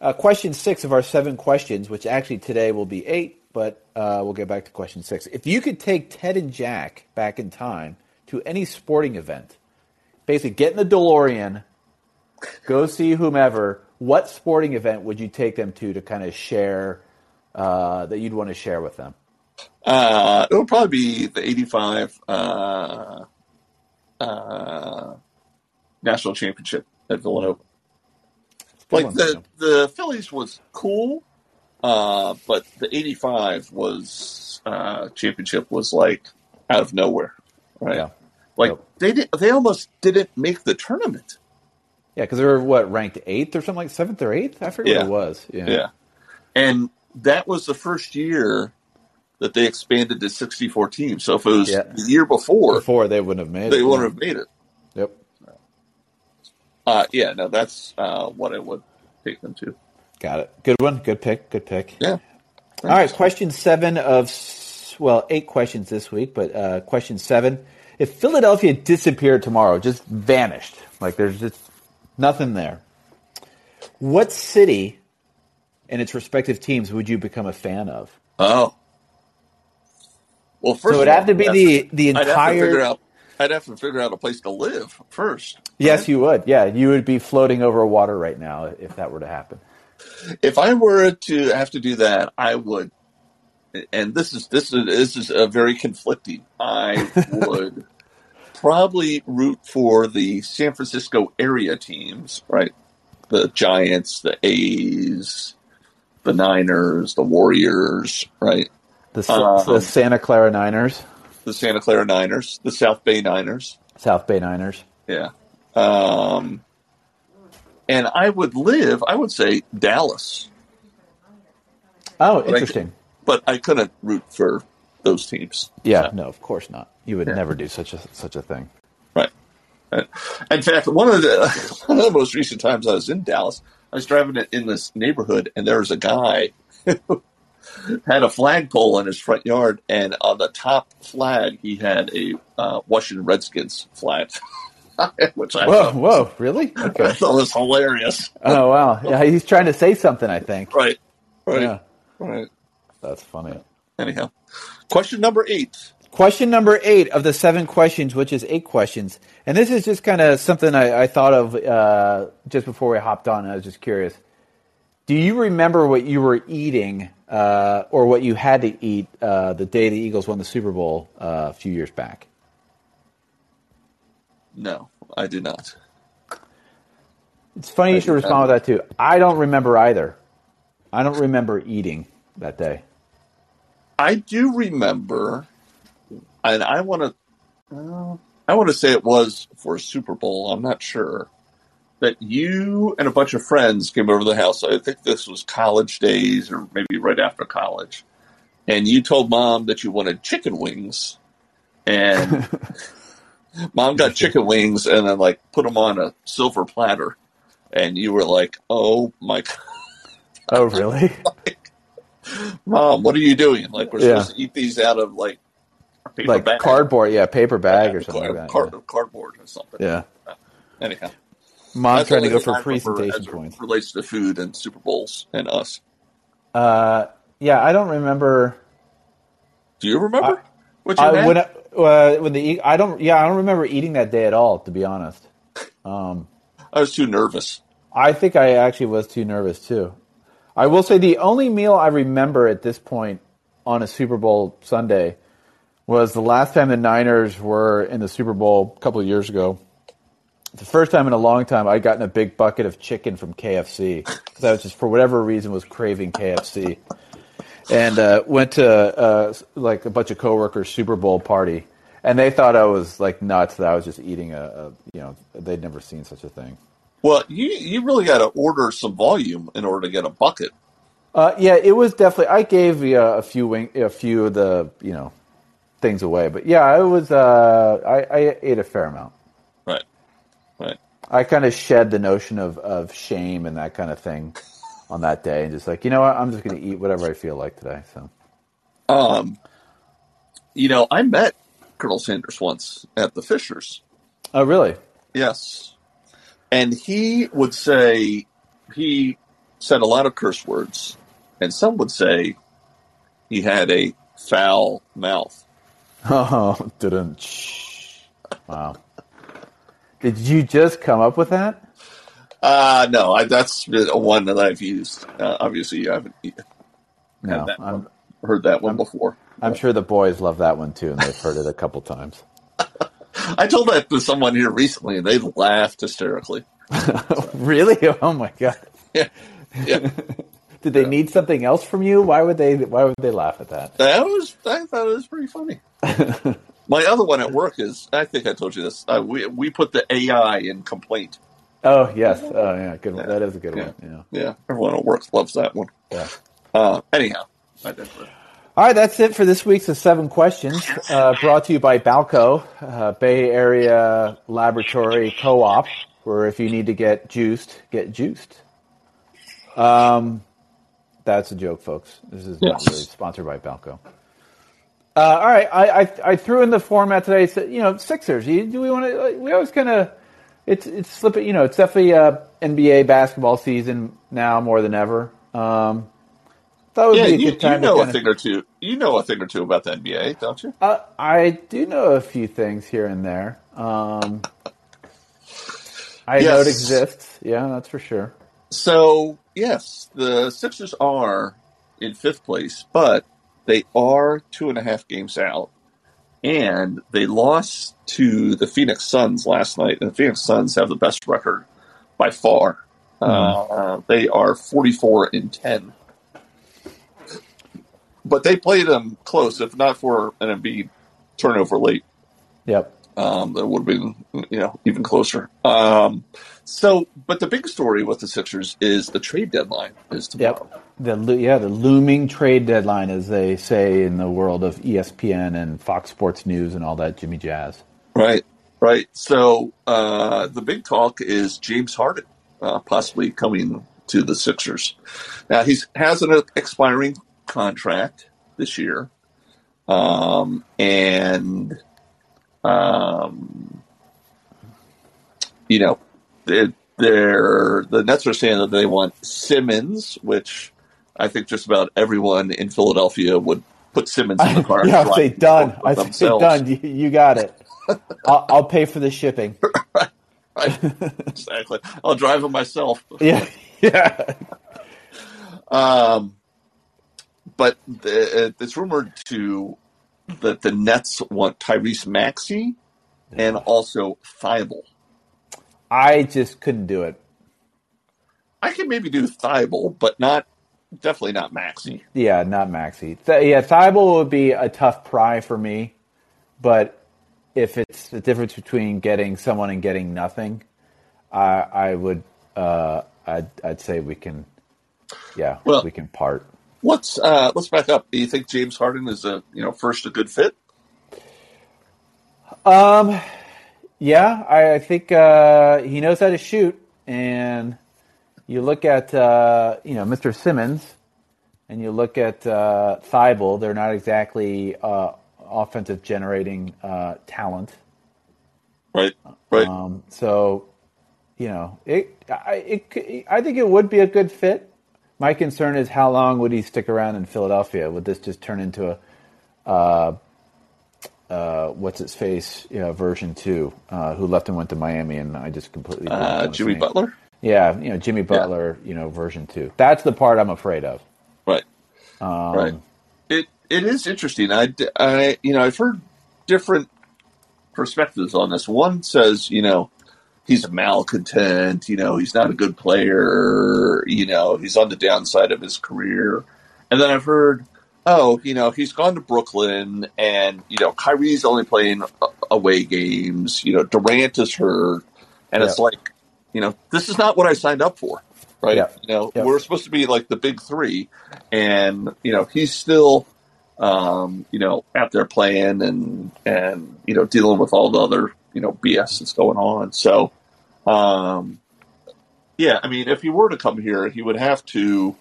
uh, question six of our seven questions, which actually today will be eight, but uh, we'll get back to question six. If you could take Ted and Jack back in time to any sporting event, basically get in the DeLorean, go see whomever, what sporting event would you take them to to kind of share uh, that you'd want to share with them? Uh, it would probably be the eighty-five uh, uh, national championship at Villanova. Like the, the Phillies was cool, uh, but the eighty-five was uh, championship was like out of nowhere, right? Yeah. Like yep. they did, they almost didn't make the tournament. Yeah, because they were what ranked eighth or something like seventh or eighth. I forget yeah. what it was. Yeah. yeah, and that was the first year that they expanded to sixty-four teams. So if it was yeah. the year before... Before, they wouldn't have made it. They wouldn't have made it. Yep. Uh, yeah, no, that's uh, what I would take them to. Got it. Good one. Good pick. Good pick. Yeah. All right, question seven of... Well, eight questions this week, but uh, question seven. If Philadelphia disappeared tomorrow, just vanished, like there's just nothing there, what city and its respective teams would you become a fan of? Oh. Well, first so it'd have to be the, the entire. I'd have to figure out, I'd have to figure out a place to live first. Yes, right? You would. Yeah, you would be floating over water right now if that were to happen. If I were to have to do that, I would. And this is this is this is a very conflicting. I would probably root for the San Francisco area teams, right? The Giants, the A's, the Niners, the Warriors, right? The, um, the Santa Clara Niners. The Santa Clara Niners. The South Bay Niners. South Bay Niners. Yeah. Um, and I would live, I would say, Dallas. Oh, but interesting. I, but I couldn't root for those teams. Yeah, so. No, of course not. You would yeah. never do such a such a thing. Right. In fact, one of, the, one of the most recent times I was in Dallas, I was driving in this neighborhood, and there was a guy who had a flagpole in his front yard, and on the top flag, he had a uh, Washington Redskins flag. Which I whoa, thought was, whoa, really? Okay. I thought it was hilarious. Oh, wow. Yeah, he's trying to say something, I think. Right, right, yeah. right. That's funny. Anyhow, question number eight. Question number eight of the seven questions, which is eight questions. And this is just kind of something I, I thought of uh, just before we hopped on, and I was just curious. Do you remember what you were eating uh, or what you had to eat uh, the day the Eagles won the Super Bowl uh, a few years back? No, I do not. It's funny I you should respond with that, too. I don't remember either. I don't remember eating that day. I do remember, and I want to uh, I want to say it was for Super Bowl. I'm not sure. That you and a bunch of friends came over to the house. I think this was college days or maybe right after college. And you told Mom that you wanted chicken wings. And Mom got chicken wings and then, like, put them on a silver platter. And you were like, oh, my God. Oh, really? Like, Mom, what are you doing? Like, we're yeah. supposed to eat these out of, like, a paper like bag. Cardboard, yeah, paper bag yeah, or something car- like that. Car- yeah. Cardboard or something. Yeah. Uh, anyhow. Mom trying to go for presentation points. As it relates to food and Super Bowls and us. Uh, yeah, I don't remember. Do you remember? I, what you I, when I, uh, when the I don't. Yeah, I don't remember eating that day at all. To be honest, um, I was too nervous. I think I actually was too nervous too. I will say the only meal I remember at this point on a Super Bowl Sunday was the last time the Niners were in the Super Bowl a couple of years ago. The first time in a long time I'd gotten a big bucket of chicken from K F C because I was just, for whatever reason, was craving K F C. And uh, went to, uh, like, a bunch of coworkers' Super Bowl party. And they thought I was, like, nuts that I was just eating a, a you know, they'd never seen such a thing. Well, you you really got to order some volume in order to get a bucket. Uh, yeah, it was definitely, I gave uh, a few wing, a few of the, you know, things away. But, yeah, I was, uh, I, I ate a fair amount. Right. Right. I kind of shed the notion of, of shame and that kind of thing on that day, and just like, you know what, I'm just going to eat whatever I feel like today. So, um, you know, I met Colonel Sanders once at the Fishers. Oh, really? Yes. And he would say he said a lot of curse words, and some would say he had a foul mouth. Oh, didn't. Wow. Did you just come up with that? Uh, no, I, that's one that I've used. Uh, obviously, you haven't no, that I'm, heard that one I'm, before. I'm sure the boys love that one, too, and they've heard it a couple times. I told that to someone here recently, and they laughed hysterically. Really? Oh, my God. Yeah. yeah. Did they yeah. need something else from you? Why would they Why would they laugh at that? That was, I thought it was pretty funny. My other one at work is, I think I told you this, uh, we we put the A I in complaint. Oh, yes. Oh, yeah. Good one. Yeah. That is a good yeah. one. Yeah. yeah. Everyone at work loves that one. Yeah. Uh, anyhow. I did for it. All right. That's it for this week's The Seven Questions, uh, brought to you by Balco, uh, Bay Area Laboratory Co-op, where if you need to get juiced, get juiced. Um, That's a joke, folks. This is yes. not really sponsored by Balco. Uh, all right, I, I I threw in the format today. So, you know, Sixers. You, do we want to? We always kind of it's it's slipping. You know, it's definitely uh, N B A basketball season now more than ever. Um, that would yeah, be a you, good time. You know to a kinda, thing or two. You know a thing or two about the N B A, don't you? Uh, I do know a few things here and there. Um, I yes. know it exists. Yeah, that's for sure. So yes, the Sixers are in fifth place, but. They are two and a half games out, and they lost to the Phoenix Suns last night, and the Phoenix Suns have the best record by far. Mm. Uh, they are forty-four and ten. But they played them close, if not for an Embiid turnover late. Yep. Um, that would have been, you know, even closer. Um, so, but the big story with the Sixers is the trade deadline is tomorrow. Yep. The, yeah, the looming trade deadline, as they say in the world of E S P N and Fox Sports News and all that Jimmy Jazz. Right, right. So uh, the big talk is James Harden uh, possibly coming to the Sixers. Now, he has an expiring contract this year, um, and... Um, you know, they're, they're, the Nets are saying that they want Simmons, which I think just about everyone in Philadelphia would put Simmons in the car. I, yeah, I say done. I say done. You, you got it. I'll, I'll pay for the shipping. Right, right. Exactly. I'll drive it myself. Yeah. Yeah. um, but the, it's rumored to. That the Nets want Tyrese Maxey and also Thybulle. I just couldn't do it. I could maybe do Thybulle, but not definitely not Maxey. Yeah, not Maxey. Th- yeah, Thybulle would be a tough pry for me, but if it's the difference between getting someone and getting nothing, I, I would. Uh, I'd, I'd say we can. Yeah, well, we can part. Let's uh, let's back up. Do you think James Harden is a you know first a good fit? Um. Yeah, I, I think uh, he knows how to shoot, and you look at uh, you know Mister Simmons, and you look at uh, Thybulle. They're not exactly uh, offensive generating uh, talent, right? Right. Um, so, you know, it I, it. I think it would be a good fit. My concern is how long would he stick around in Philadelphia? Would this just turn into a uh, Uh, what's its face? You know, version two, uh, who left and went to Miami, and I just completely uh, Jimmy Butler. Yeah, you know Jimmy Butler. Yeah. You know, version two. That's the part I'm afraid of. Right. Um, right. It it is interesting. I, I you know I've heard different perspectives on this. One says you know he's a malcontent. You know he's not a good player. You know he's on the downside of his career. And then I've heard. Oh, you know, he's gone to Brooklyn, and, you know, Kyrie's only playing away games. You know, Durant is hurt. And yeah. It's like, you know, this is not what I signed up for, right? Yeah. You know, yeah. We're supposed to be like the big three. And, you know, he's still, um, you know, out there playing and, and, you know, dealing with all the other, you know, B S that's going on. So, um, yeah, I mean, if he were to come here, he would have to,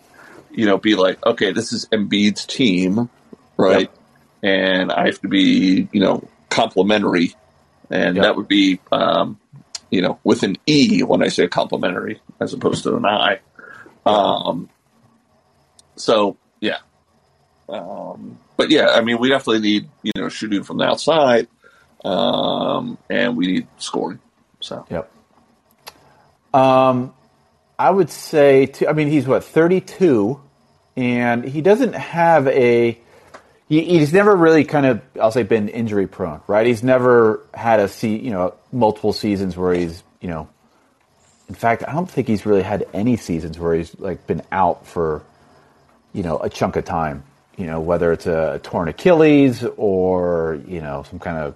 you know, be like, okay, this is Embiid's team, right? Yep. And I have to be, you know, complimentary. And yep. That would be, um, you know, with an E when I say complimentary as opposed to an I. Um, so, yeah. Um, but, yeah, I mean, we definitely need, you know, shooting from the outside. Um, and we need scoring. So, yep. Um. I would say, to, I mean, he's, what, thirty-two, and he doesn't have a he, – he's never really kind of, I'll say, been injury-prone, right? He's never had a, se- you know, multiple seasons where he's, you know – in fact, I don't think he's really had any seasons where he's, like, been out for, you know, a chunk of time, you know, whether it's a torn Achilles or, you know, some kind of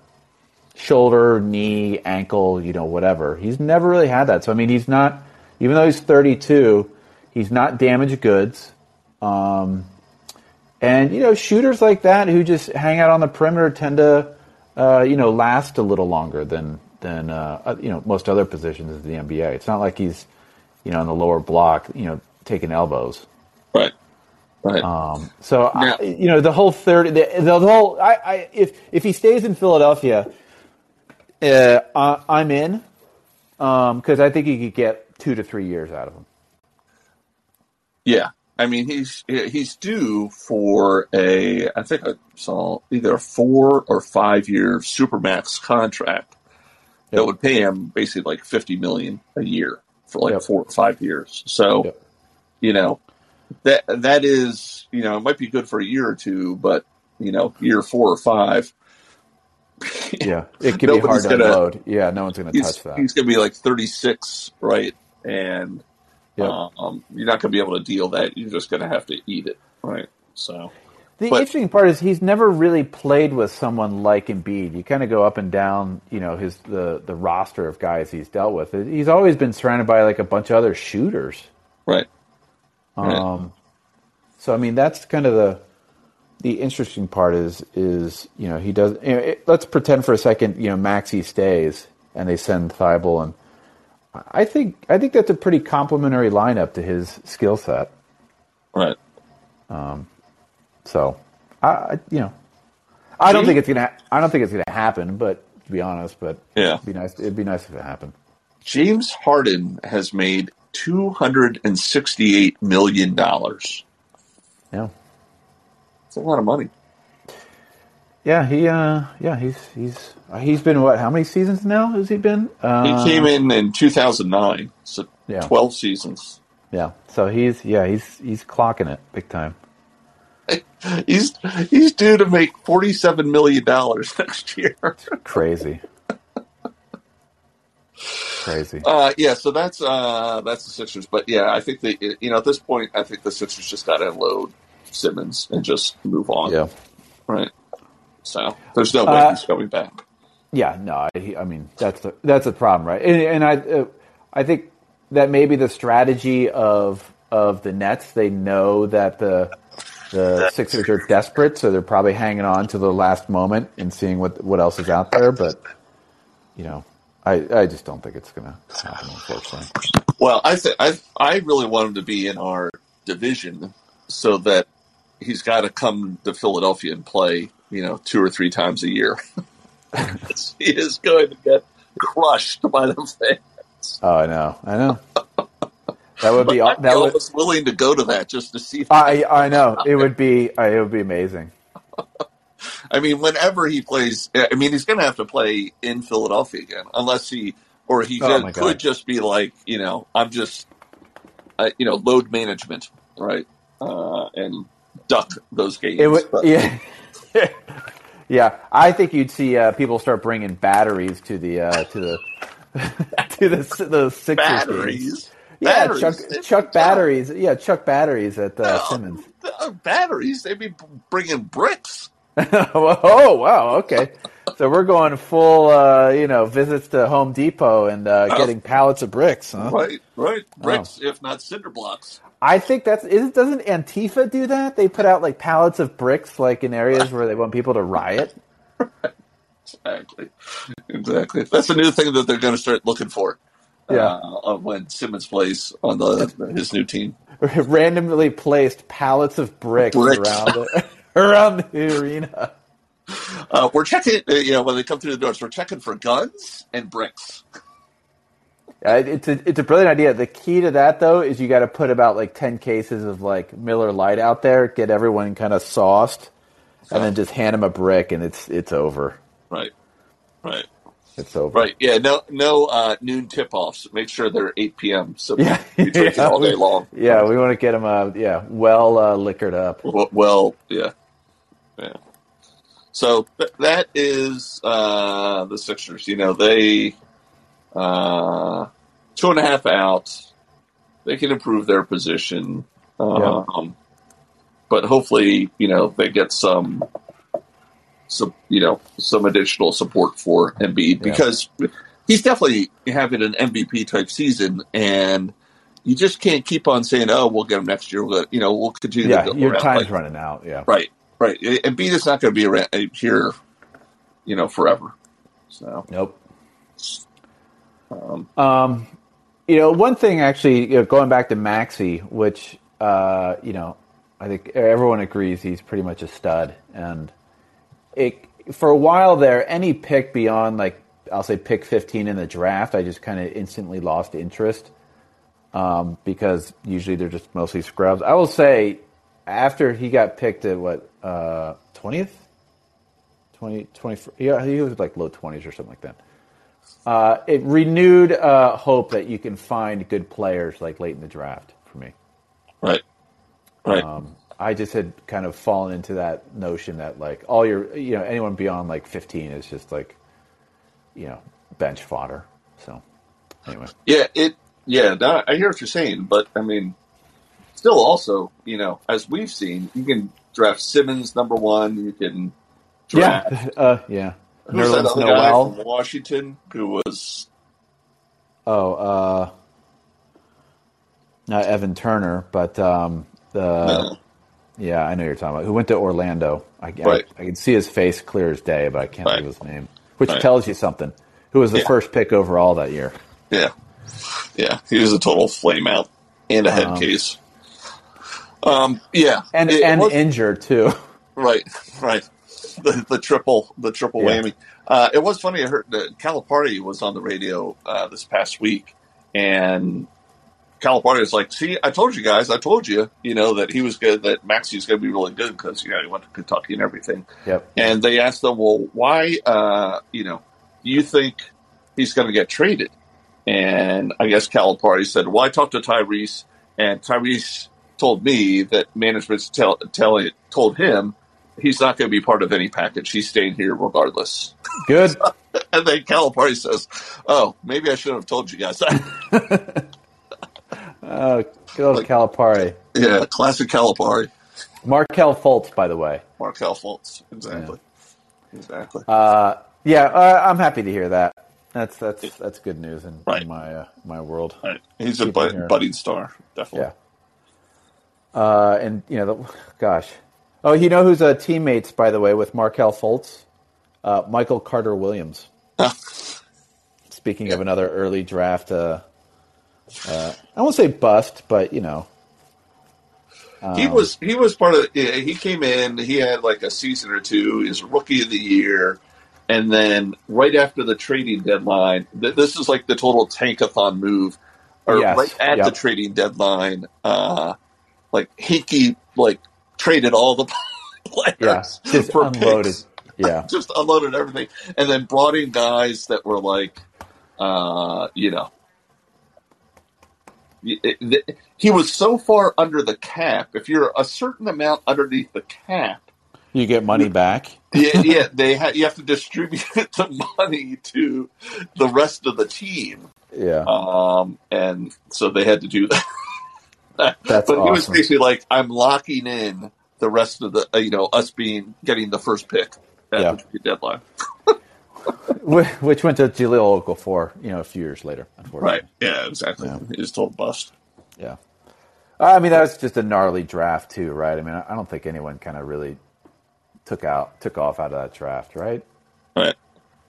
shoulder, knee, ankle, you know, whatever. He's never really had that. So, I mean, he's not – even though he's thirty-two, he's not damaged goods. Um, and, you know, shooters like that who just hang out on the perimeter tend to, uh, you know, last a little longer than, than uh, you know, most other positions in the N B A. It's not like he's, you know, on the lower block, you know, taking elbows. Right. Right. Um, so, yeah. I, you know, the whole thirty, the, the whole, I, I, if, if he stays in Philadelphia, uh, I, I'm in, because um, I think he could get two to three years out of him. Yeah. I mean, he's he's due for a, I think I saw either a four or five year Supermax contract yep. that would pay him basically like fifty million dollars a year for like yep. four or five years. So, yep. you know, that that is, you know, it might be good for a year or two, but, you know, year four or five, yeah, it can be hard to gonna, unload. Yeah, no one's going to touch that. He's going to be like thirty-six, right? And yep. um, you're not going to be able to deal that. You're just going to have to eat it, right? So the but, interesting part is he's never really played with someone like Embiid. You kind of go up and down, you know, his the, the roster of guys he's dealt with. He's always been surrounded by like a bunch of other shooters, right? Um, right. So I mean, that's kind of the. The interesting part is, is you know, he does. You know, it, let's pretend for a second, you know, Maxey stays and they send Thybulle, and I think I think that's a pretty complimentary lineup to his skill set. Right. Um. So, I you know, I don't think it's gonna. I don't think it's gonna happen. But to be honest, but yeah, it'd be nice. It'd be nice if it happened. James Harden has made two hundred and sixty-eight million dollars. Yeah. It's a lot of money. Yeah, he. Uh, yeah, he's he's he's been what? How many seasons now has he been? Uh, he came in in two thousand nine, so yeah. twelve seasons. Yeah, so he's yeah he's he's clocking it big time. he's he's due to make forty-seven million dollars next year. Crazy. Crazy. Uh, yeah, so that's uh, that's the Sixers. But yeah, I think the you know at this point, I think the Sixers just got to unload Simmons and just move on. Yeah, right. So there's no way uh, he's coming back. Yeah, no, I, I mean that's the, that's the problem, right? And, and I uh, I think that maybe the strategy of of the Nets, they know that the the Sixers are desperate, so they're probably hanging on to the last moment and seeing what what else is out there. But you know, I, I just don't think it's going to happen, unfortunately. Well, I th- I I really want him to be in our division so that he's got to come to Philadelphia and play, you know, two or three times a year. He is going to get crushed by the fans. Oh, I know, I know. That would be. I'd be almost willing to go to that just to see. I I know it would be. It would be amazing. I mean, whenever he plays, I mean, he's going to have to play in Philadelphia again, unless he or he oh just, could just be like, you know, I'm just, uh, you know, load management, right, uh, and duck those games. It would, yeah. Yeah, I think you'd see uh, people start bringing batteries to the uh, to the to the the Sixers batteries. Games. Yeah, batteries. Chuck, Chuck batteries. Yeah, Chuck batteries at uh, no, Simmons. No, batteries? They'd be bringing bricks. Oh, wow. Okay. So we're going full, uh, you know, visits to Home Depot and uh, getting pallets of bricks. Huh? Right, right. Bricks, oh. if not cinder blocks. I think that's – doesn't Antifa do that? They put out, like, pallets of bricks, like, in areas where they want people to riot? Right. Exactly. Exactly. That's a new thing that they're going to start looking for. Yeah, uh, when Simmons plays on the his new team, randomly placed pallets of bricks, bricks. around the, around the arena. Uh, we're checking, you know, when they come through the doors, we're checking for guns and bricks. Uh, it's a it's a brilliant idea. The key to that, though, is you got to put about like ten cases of like Miller Lite out there, get everyone kind of sauced, yeah. and then just hand them a brick, and it's it's over. Right. Right. It's over. Right, yeah, no no uh, noon tip-offs. Make sure they're eight p.m. so yeah. we, we drink yeah. it all day long. Yeah, we want to get them uh, yeah, well uh, liquored up. Well, well, yeah. yeah. So th- that is uh, the Sixers. You know, they uh, two and a half out. They can improve their position. Um, yeah. But hopefully, you know, they get some... Some, you know, some additional support for Embiid because yeah. he's definitely having an M V P type season, and you just can't keep on saying, "Oh, we'll get him next year." We'll, you know, we'll continue. Yeah, to go your around. time's like, running out. Yeah, right, right. Embiid is not going to be around here, you know, forever. So nope. Um, um you know, one thing actually, you know, going back to Maxey, which uh, you know, I think everyone agrees he's pretty much a stud, and. It, for a while there, any pick beyond, like, I'll say pick fifteen in the draft, I just kind of instantly lost interest um, because usually they're just mostly scrubs. I will say, after he got picked at, what, uh, twentieth? twenty, twenty, yeah, he was, like, low twenties or something like that. Uh, it renewed uh, hope that you can find good players, like, late in the draft for me. Right. Right. Um, I just had kind of fallen into that notion that, like, all your, you know, anyone beyond, like, fifteen is just, like, you know, bench fodder. So, anyway. Yeah, it, yeah, I hear what you're saying, but, I mean, still also, you know, as we've seen, you can draft Simmons number one, you can draft. Yeah, uh, yeah. Who's that other guy from Washington who was. Oh, uh, not Evan Turner, but um, the. No. Yeah, I know you're talking about. Who went to Orlando. I, right. I, I can see his face clear as day, but I can't right. think of his name. Which right. tells you something. Who was the yeah. first pick overall that year. Yeah. Yeah, he was a total flame out and a head um, case. Um, yeah. And it, and it was, injured, too. Right, right. The, the triple the triple yeah. whammy. Uh, it was funny. I heard that Calipari was on the radio uh, this past week, and... Calipari was like, see, I told you guys, I told you, you know, that he was good, that Maxey's going to be really good because, you know, he went to Kentucky and everything. Yep. And they asked him, well, why, uh, you know, do you think he's going to get traded? And I guess Calipari said, well, I talked to Tyrese, and Tyrese told me that management's tell, tell, told him he's not going to be part of any package. He's staying here regardless. Good. And then Calipari says, oh, maybe I should have told you guys that. Oh, good old like, Calipari. Yeah, classic Calipari. Markel Fultz, by the way. Markel Fultz, exactly. Yeah. Exactly. Uh, yeah, uh, I'm happy to hear that. That's that's that's good news in, right. in my uh, my world. Right. He's Keep a bud, budding star, definitely. Yeah. Uh, and you know, the, gosh, oh, you know who's uh, teammates, by the way, with Markel Fultz? Uh, Michael Carter Williams. Speaking yeah. of another early draft, uh, uh, I won't say bust, but you know, um, he was he was part of. Yeah, he came in. He had like a season or two. He's rookie of the year. And then right after the trading deadline, th- this is like the total tankathon move, or yes, right at yep. the trading deadline, uh, like Hinkie like traded all the players yeah, just for unloaded. Picks. Yeah, just unloaded everything, and then brought in guys that were like, uh, you know, it, it, he was so far under the cap. If you're a certain amount underneath the cap, you get money back. yeah, yeah. They ha- you have to distribute the money to the rest of the team. Yeah, um, and so they had to do that. That's but awesome. He was basically like, "I'm locking in the rest of the, uh, you know, us being getting the first pick at yeah. the deadline," which went to Jahlil Okafor, you know, a few years later. Unfortunately, right? Yeah, exactly. Yeah. He was total bust. Yeah, I mean that was just a gnarly draft too, right? I mean, I don't think anyone kind of really. Took out, took off out of that draft, right? Right.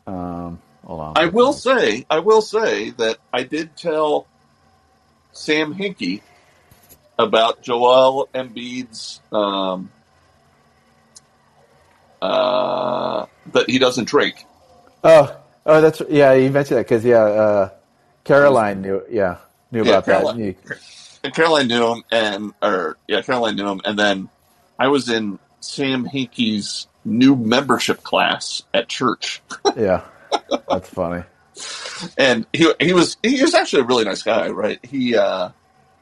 Um, hold on. I will say, I will say that I did tell Sam Hinkie about Joel Embiid's um, uh, that he doesn't drink. Oh, oh, that's yeah. You mentioned that because yeah, uh, Caroline knew, yeah, knew yeah, about Caroline, that. And, he, and Caroline knew him, and or yeah, Caroline knew him, and then I was in Sam Hinkie's new membership class at church. Yeah, that's funny. And he he was he was actually a really nice guy, right? He uh,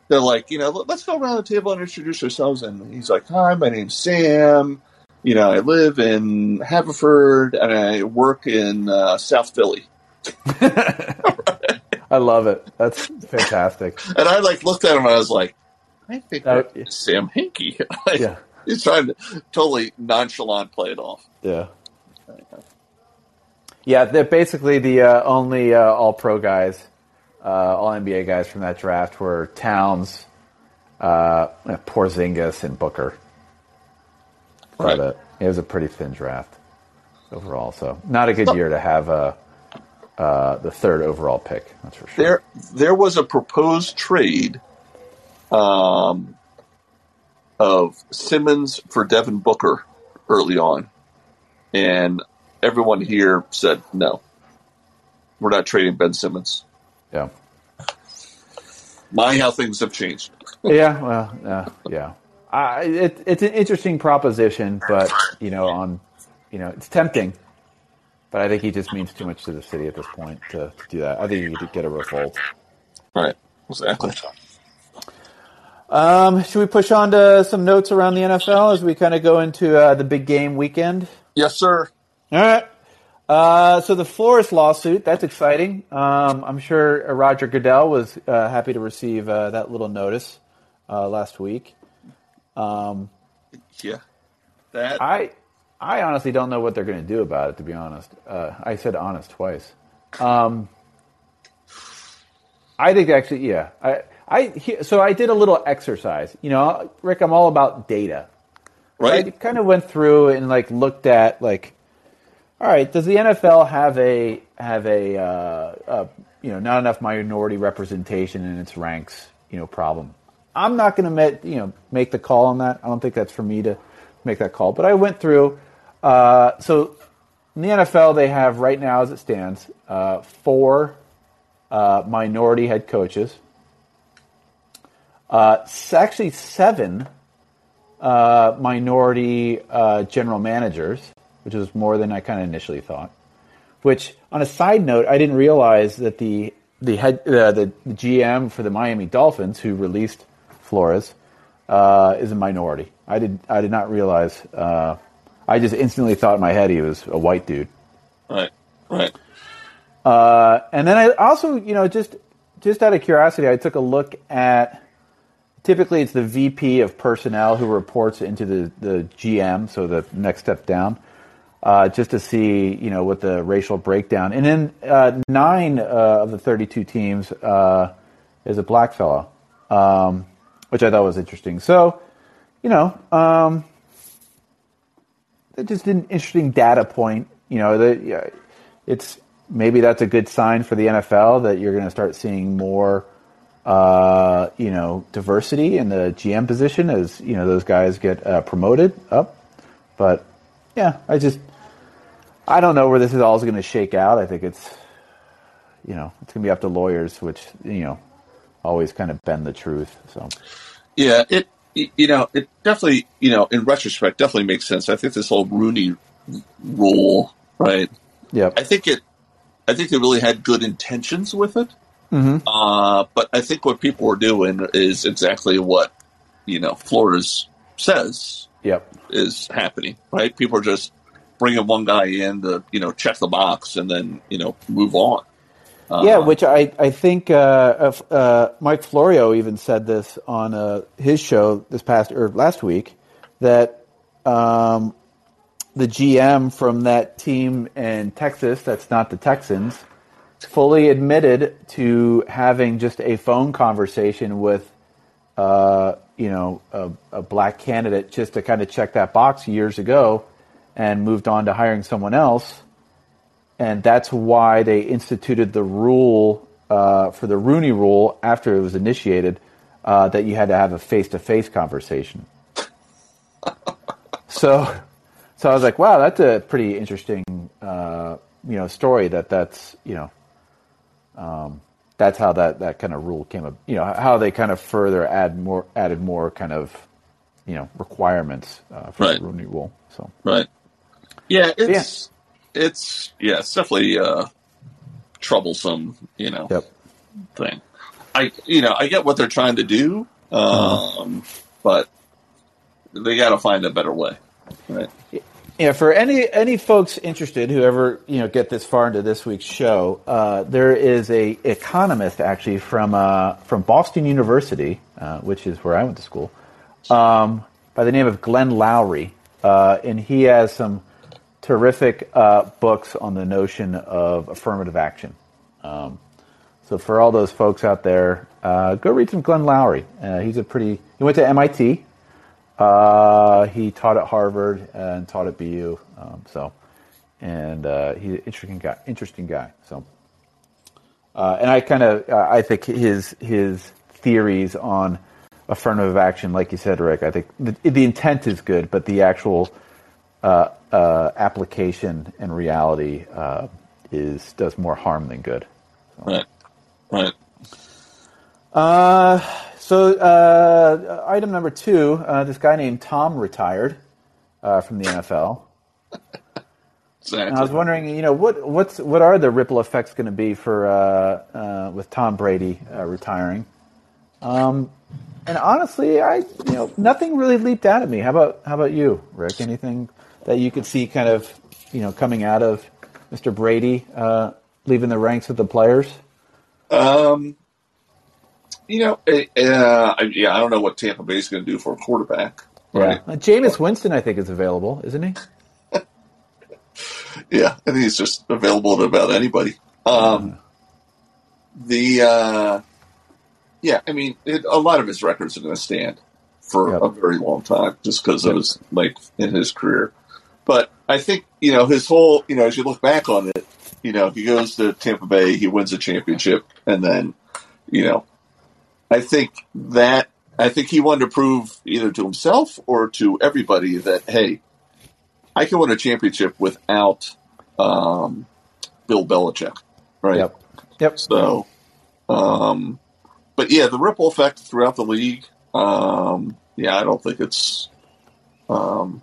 they're like, you know, let's go around the table and introduce ourselves. And he's like, hi, my name's Sam. You know, I live in Haverford and I work in uh, South Philly. Right? I love it. That's fantastic. And I like looked at him and I was like, I think uh, that's yeah. Sam Hinkie. Like, yeah. He's trying to totally nonchalant play it off. Yeah. Yeah, they're basically the uh, only uh, all-pro guys, uh, all-N B A guys from that draft were Towns, uh, Porzingis, and Booker. Right. But, uh, it was a pretty thin draft overall, so not a good no. year to have uh, uh, the third overall pick, that's for sure. There, there was a proposed trade um, – of Simmons for Devin Booker early on. And everyone here said, no, we're not trading Ben Simmons. Yeah. My, how things have changed. Yeah, well, uh, yeah. I, it, it's an interesting proposition, but, you know, on, you know, it's tempting. But I think he just means too much to the city at this point to, to do that. I think he could get a revolt. All right, exactly. Um, should we push on to some notes around the N F L as we kind of go into uh, the big game weekend? Yes, sir. All right. Uh, so the Flores lawsuit, that's exciting. Um, I'm sure Roger Goodell was uh, happy to receive uh, that little notice uh, last week. Um, yeah. That I I honestly don't know what they're going to do about it, to be honest. Uh, I said honest twice. Um, I think actually, yeah. I. I, so I did a little exercise. You know, Rick, I'm all about data. Right. I kind of went through and like looked at like, all right, does the N F L have a have a, uh, a you know not enough minority representation in its ranks? You know, problem. I'm not going to you know make the call on that. I don't think that's for me to make that call. But I went through. Uh, so in the N F L, they have right now, as it stands, uh, four uh, minority head coaches. Uh, actually, seven uh, minority uh, general managers, which was more than I kind of initially thought. Which, on a side note, I didn't realize that the the head uh, the G M for the Miami Dolphins, who released Flores, uh, is a minority. I did I did not realize uh, I just instantly thought in my head he was a white dude. Right, right. Uh, and then I also, you know, just just out of curiosity, I took a look at, typically it's the V P of personnel who reports into the, the G M, so the next step down, uh, just to see, you know, what the racial breakdown. And then uh, nine uh, of the thirty-two teams uh, is a black fellow, um, which I thought was interesting. So, you know, um, just an interesting data point. You know, the, it's... Maybe that's a good sign for the N F L that you're going to start seeing more, uh, you know, diversity in the G M position as, you know, those guys get uh, promoted up. But, yeah, I just – I don't know where this is all going to shake out. I think it's, you know, it's going to be up to lawyers, which, you know, always kind of bend the truth. So, yeah, it – you know, it definitely, you know, in retrospect, definitely makes sense. I think this whole Rooney Rule, right? Yeah. I think it – I think they really had good intentions with it, mm-hmm. uh, but I think what people were doing is exactly what, you know, Flores says yep. is happening, right? People are just bringing one guy in to, you know, check the box and then, you know, move on. Uh, yeah, which I, I think uh, uh, Mike Florio even said this on uh, his show this past or last week that um, – the G M from that team in Texas, that's not the Texans, fully admitted to having just a phone conversation with, uh, you know, a, a black candidate just to kind of check that box years ago and moved on to hiring someone else. And that's why they instituted the rule uh, for the Rooney Rule after it was initiated uh, that you had to have a face-to-face conversation. So... So I was like, wow, that's a pretty interesting, uh, you know, story that that's, you know, um, that's how that, that kind of rule came up, you know, how they kind of further add more, added more kind of, you know, requirements uh, for right. the Rooney Rule. So, right. Yeah. It's, yeah. it's, yeah, it's definitely a troublesome, you know, yep. thing. I, you know, I get what they're trying to do, um, mm-hmm. but they got to find a better way. Right. Yeah, for any any folks interested, whoever you know get this far into this week's show, uh, there is a economist actually from uh, from Boston University, uh, which is where I went to school, um, by the name of Glenn Loury, uh, and he has some terrific uh, books on the notion of affirmative action. Um, so for all those folks out there, uh, go read some Glenn Loury. Uh, he's a pretty. He went to M I T. Uh, he taught at Harvard and taught at B U. Um, so, and uh, he's an interesting guy. Interesting guy. So, uh, and I kind of uh, I think his his theories on affirmative action, like you said, Rick. I think the, the intent is good, but the actual uh, uh, application and reality uh, is does more harm than good. So. Right. Right. Uh. So uh, item number two, uh, this guy named Tom retired uh, from the N F L. Exactly. And I was wondering, you know, what what's what are the ripple effects going to be for uh, uh, with Tom Brady uh, retiring? Um, and honestly, I you know nothing really leaped out at me. How about how about you, Rick? Anything that you could see kind of you know coming out of Mister Brady uh, leaving the ranks of the players? Um. You know, uh, yeah, I don't know what Tampa Bay's going to do for a quarterback. Right? Yeah. Jameis Winston, I think, is available, isn't he? Yeah, I think he's just available to about anybody. Um, mm. The uh, yeah, I mean, it, a lot of his records are going to stand for yep. a very long time just because yep. it was like in his career. But I think you know his whole you know as you look back on it, you know he goes to Tampa Bay, he wins a championship, and then you know. I think that I think he wanted to prove either to himself or to everybody that hey, I can win a championship without um, Bill Belichick, right? Yep. Yep. So, um, but yeah, the ripple effect throughout the league. Um, yeah, I don't think it's. Um,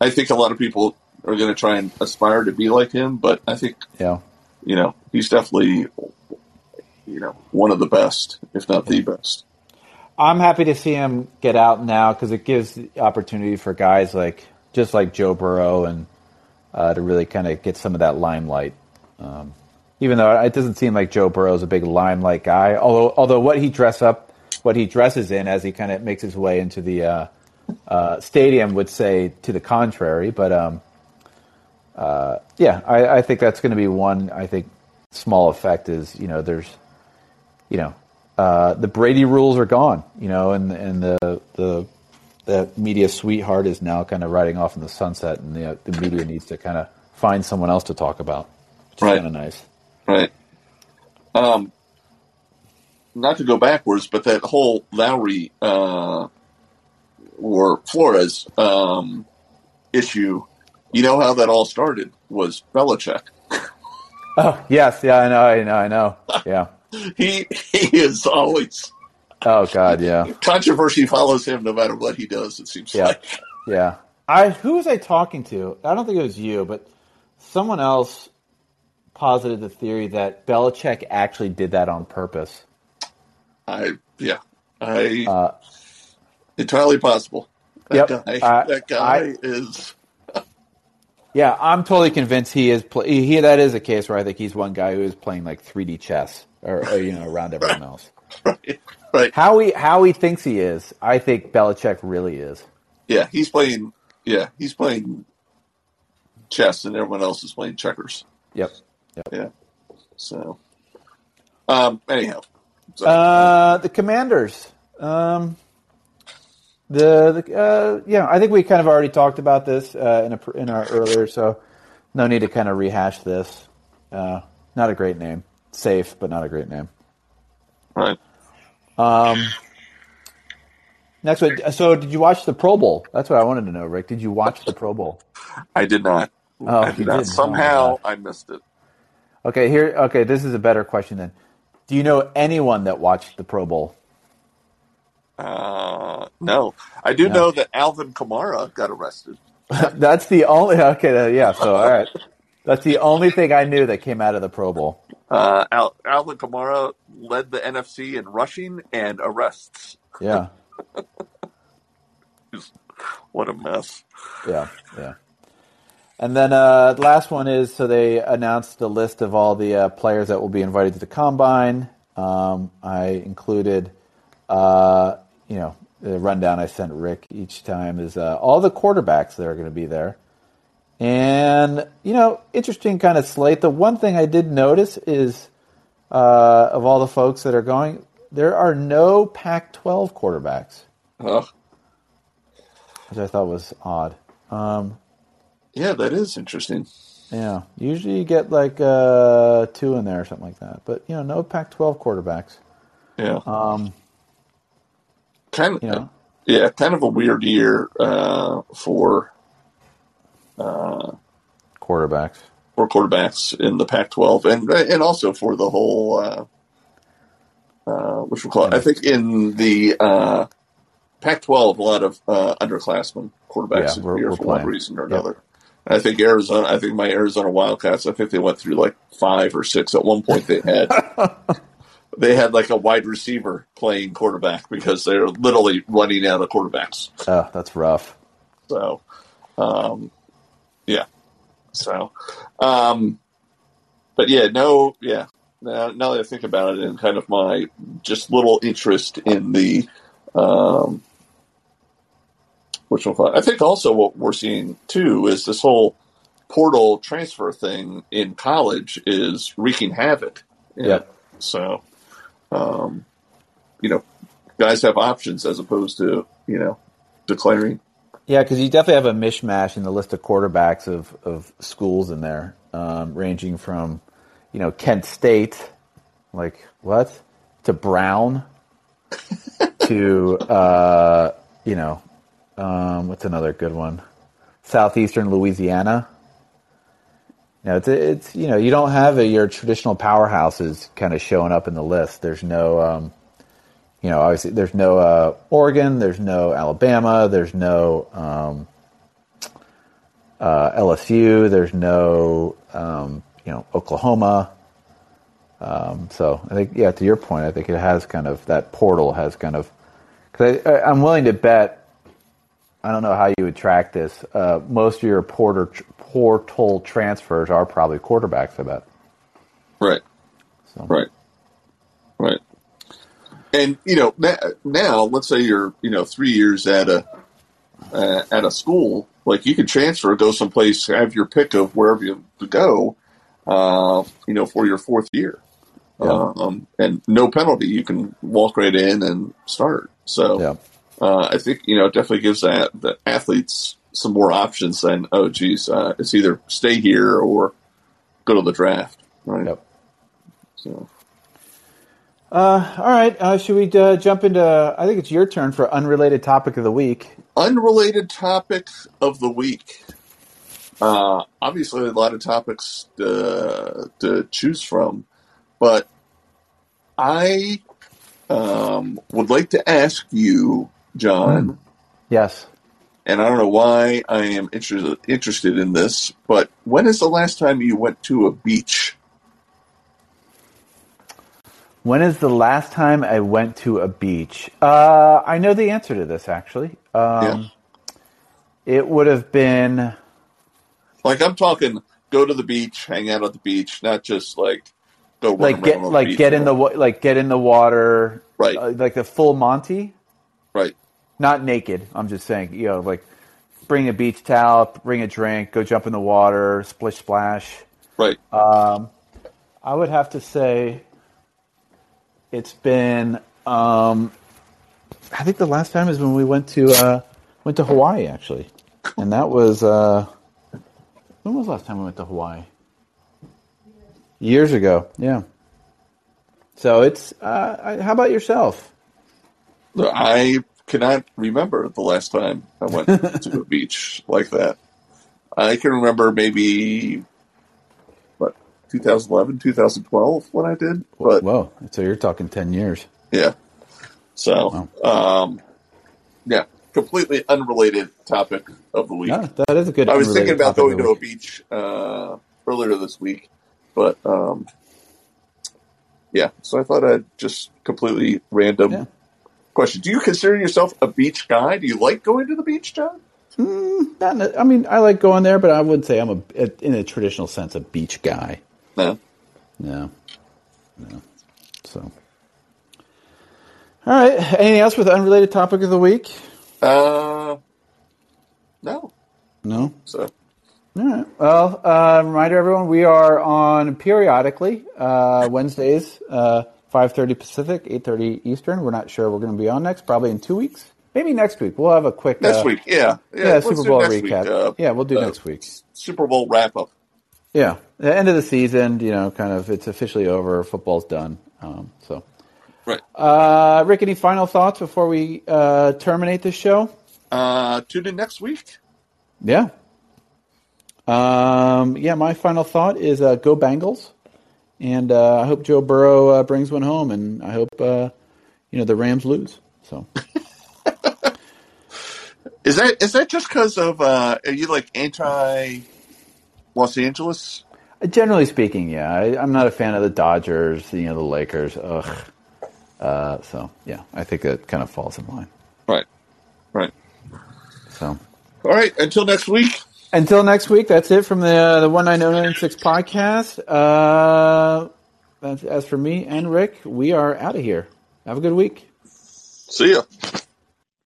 I think a lot of people are going to try and aspire to be like him, but I think yeah, you know, he's definitely. You know, one of the best, if not the best. I'm happy to see him get out now because it gives the opportunity for guys like just like Joe Burrow, and uh, to really kind of get some of that limelight. Um, even though it doesn't seem like Joe Burrow is a big limelight guy, although although what he dress up, what he dresses in as he kind of makes his way into the uh, uh, stadium would say to the contrary. But um, uh, yeah, I, I think that's going to be one. I think small effect is you know there's you know uh, the Brady rules are gone, you know, and and the the. the media sweetheart is now kind of riding off in the sunset, and the, the media needs to kind of find someone else to talk about, which is right. kind of nice. Right. Um, not to go backwards, but that whole Lowry uh, or Flores um, issue, you know how that all started was Belichick. Oh, yes. Yeah, I know. I know. I know. Yeah. he, he is always... Oh, God, yeah. Controversy follows him no matter what he does, it seems yeah. like. Yeah. I Who was I talking to? I don't think it was you, but someone else posited the theory that Belichick actually did that on purpose. I Yeah. I uh, entirely possible. That yep, guy, uh, that guy I, is... yeah, I'm totally convinced he is... Play, he That is a case where I think he's one guy who is playing, like, three D chess or, or you know, around everyone else. Right. Right. Howie Howie thinks he is. I think Belichick really is. Yeah, he's playing. Yeah, he's playing chess, and everyone else is playing checkers. Yep. Yep. Yeah. So, um, anyhow, so. Uh, the Commanders. Um, the the uh, yeah, I think we kind of already talked about this uh, in a, in our earlier, so no need to kind of rehash this. Uh, not a great name, safe, but not a great name. Right. Um, next one. So, did you watch the Pro Bowl? That's what I wanted to know, Rick. Did you watch the Pro Bowl? I did not. Oh, I did not. Didn't. Somehow oh I missed it. Okay, here. Okay, this is a better question then. Do you know anyone that watched the Pro Bowl? Uh, no. I do no. know that Alvin Kamara got arrested. That's the only. Okay, yeah. So, all right. That's the only thing I knew that came out of the Pro Bowl. Uh, Al- Alvin Kamara led the N F C in rushing and arrests. Yeah. What a mess. Yeah, yeah. And then uh, the last one is, so they announced the list of all the uh, players that will be invited to the Combine. Um, I included, uh, you know, the rundown I sent Rick each time is uh, all the quarterbacks that are going to be there. And, you know, interesting kind of slate. The one thing I did notice is, uh, of all the folks that are going, there are no Pac twelve quarterbacks. Oh. Which I thought was odd. Um, yeah, that is interesting. Yeah. Usually you get like uh, two in there or something like that. But, you know, no Pac twelve quarterbacks. Yeah. Um, kind of, you know. Yeah, kind of a weird year uh, for... Uh, quarterbacks or quarterbacks in the Pac twelve, and and also for the whole, uh, uh, which we'll call it. I think in the uh, Pac twelve, a lot of uh, underclassmen quarterbacks yeah, appear for playing. One reason or another. Yep. I think Arizona. I think my Arizona Wildcats. I think they went through like five or six at one point. They had they had like a wide receiver playing quarterback because they're literally running out of quarterbacks. Oh, that's rough. So. Um, Yeah, so, um, but yeah, no, yeah. Now, now that I think about it, and kind of my just little interest in the, um, which one? I think also what we're seeing too is this whole portal transfer thing in college is wreaking havoc. Yeah. Know? So, um, you know, guys have options as opposed to you know declaring. Yeah, because you definitely have a mishmash in the list of quarterbacks of, of schools in there, um, ranging from, you know, Kent State, like, what? To Brown, to, uh, you know, um, what's another good one? Southeastern Louisiana. You know, it's, it's you know, you don't have a, your traditional powerhouses kind of showing up in the list. There's no... Um, You know, obviously, there's no uh, Oregon, there's no Alabama, there's no um, uh, L S U, there's no, um, you know, Oklahoma. Um, so, I think, yeah, to your point, I think it has kind of, that portal has kind of, because I'm willing to bet I don't know how you would track this. Uh, most of your porter, portal transfers are probably quarterbacks, I bet. Right. So. Right. Right. And, you know, now let's say you're, you know, three years at a uh, at a school, like you can transfer, go someplace, have your pick of wherever you go, uh, you know, for your fourth year. Yeah. Um, and no penalty. You can walk right in and start. So yeah. uh, I think, you know, it definitely gives that, the athletes some more options than, oh, geez, uh, it's either stay here or go to the draft. Right. Yep. So. Uh, all right. Uh, should we uh, jump into, I think it's your turn for unrelated topic of the week. Unrelated topic of the week. Uh, obviously, a lot of topics to, to choose from. But I um, would like to ask you, John. Yes. And I don't know why I am inter- interested in this, but when is the last time you went to a beach? When is the last time I went to a beach? Uh, I know the answer to this, actually. Um, yeah. It would have been... Like, I'm talking go to the beach, hang out at the beach, not just like... Go like get like get in the like get in the water, right? Uh, like the full Monty, right? Not naked. I'm just saying, you know, like bring a beach towel, bring a drink, go jump in the water, splish splash, right? Um, I would have to say it's been. Um, I think the last time is when we went to uh, went to Hawaii actually, and that was uh, when was the last time we went to Hawaii? Years ago, yeah. So it's, uh, I, how about yourself? I cannot remember the last time I went to a beach like that. I can remember maybe, what, twenty eleven, twenty twelve when I did. But, whoa, so you're talking ten years. Yeah. So, wow. um, yeah, completely unrelated topic of the week. Yeah, that is a good I was thinking about going to a beach uh, earlier this week. But, um, yeah, so I thought I'd just completely random yeah. question. Do you consider yourself a beach guy? Do you like going to the beach, John? Mm, not in a, I mean, I like going there, but I wouldn't say I'm, a, a in a traditional sense, a beach guy. No. No. No. So. All right. Anything else with unrelated topic of the week? Uh, no. No? So. All right. Well, uh, reminder everyone, we are on periodically uh, Wednesdays, uh, five thirty Pacific, eight thirty Eastern. We're not sure we're going to be on next, probably in two weeks. Maybe next week. We'll have a quick... Next uh, week, yeah. Yeah, yeah Super Bowl recap. Week, uh, yeah, we'll do uh, next week. Super Bowl wrap-up. Yeah. The end of the season, you know, kind of, it's officially over. Football's done. Um, so, right. Uh, Rick, any final thoughts before we uh, terminate this show? Uh, tune in next week. Yeah. Um, yeah, my final thought is uh, go Bengals, and uh, I hope Joe Burrow uh, brings one home, and I hope uh, you know the Rams lose. So, is that is that just because of uh, are you like anti Los Angeles? Generally speaking, yeah, I, I'm not a fan of the Dodgers, you know, the Lakers. Ugh. Uh, so yeah, I think that kind of falls in line. Right. Right. So. All right. Until next week. Until next week, that's it from the the one nine zero nine six podcast. Uh, as for me and Rick, we are out of here. Have a good week. See ya.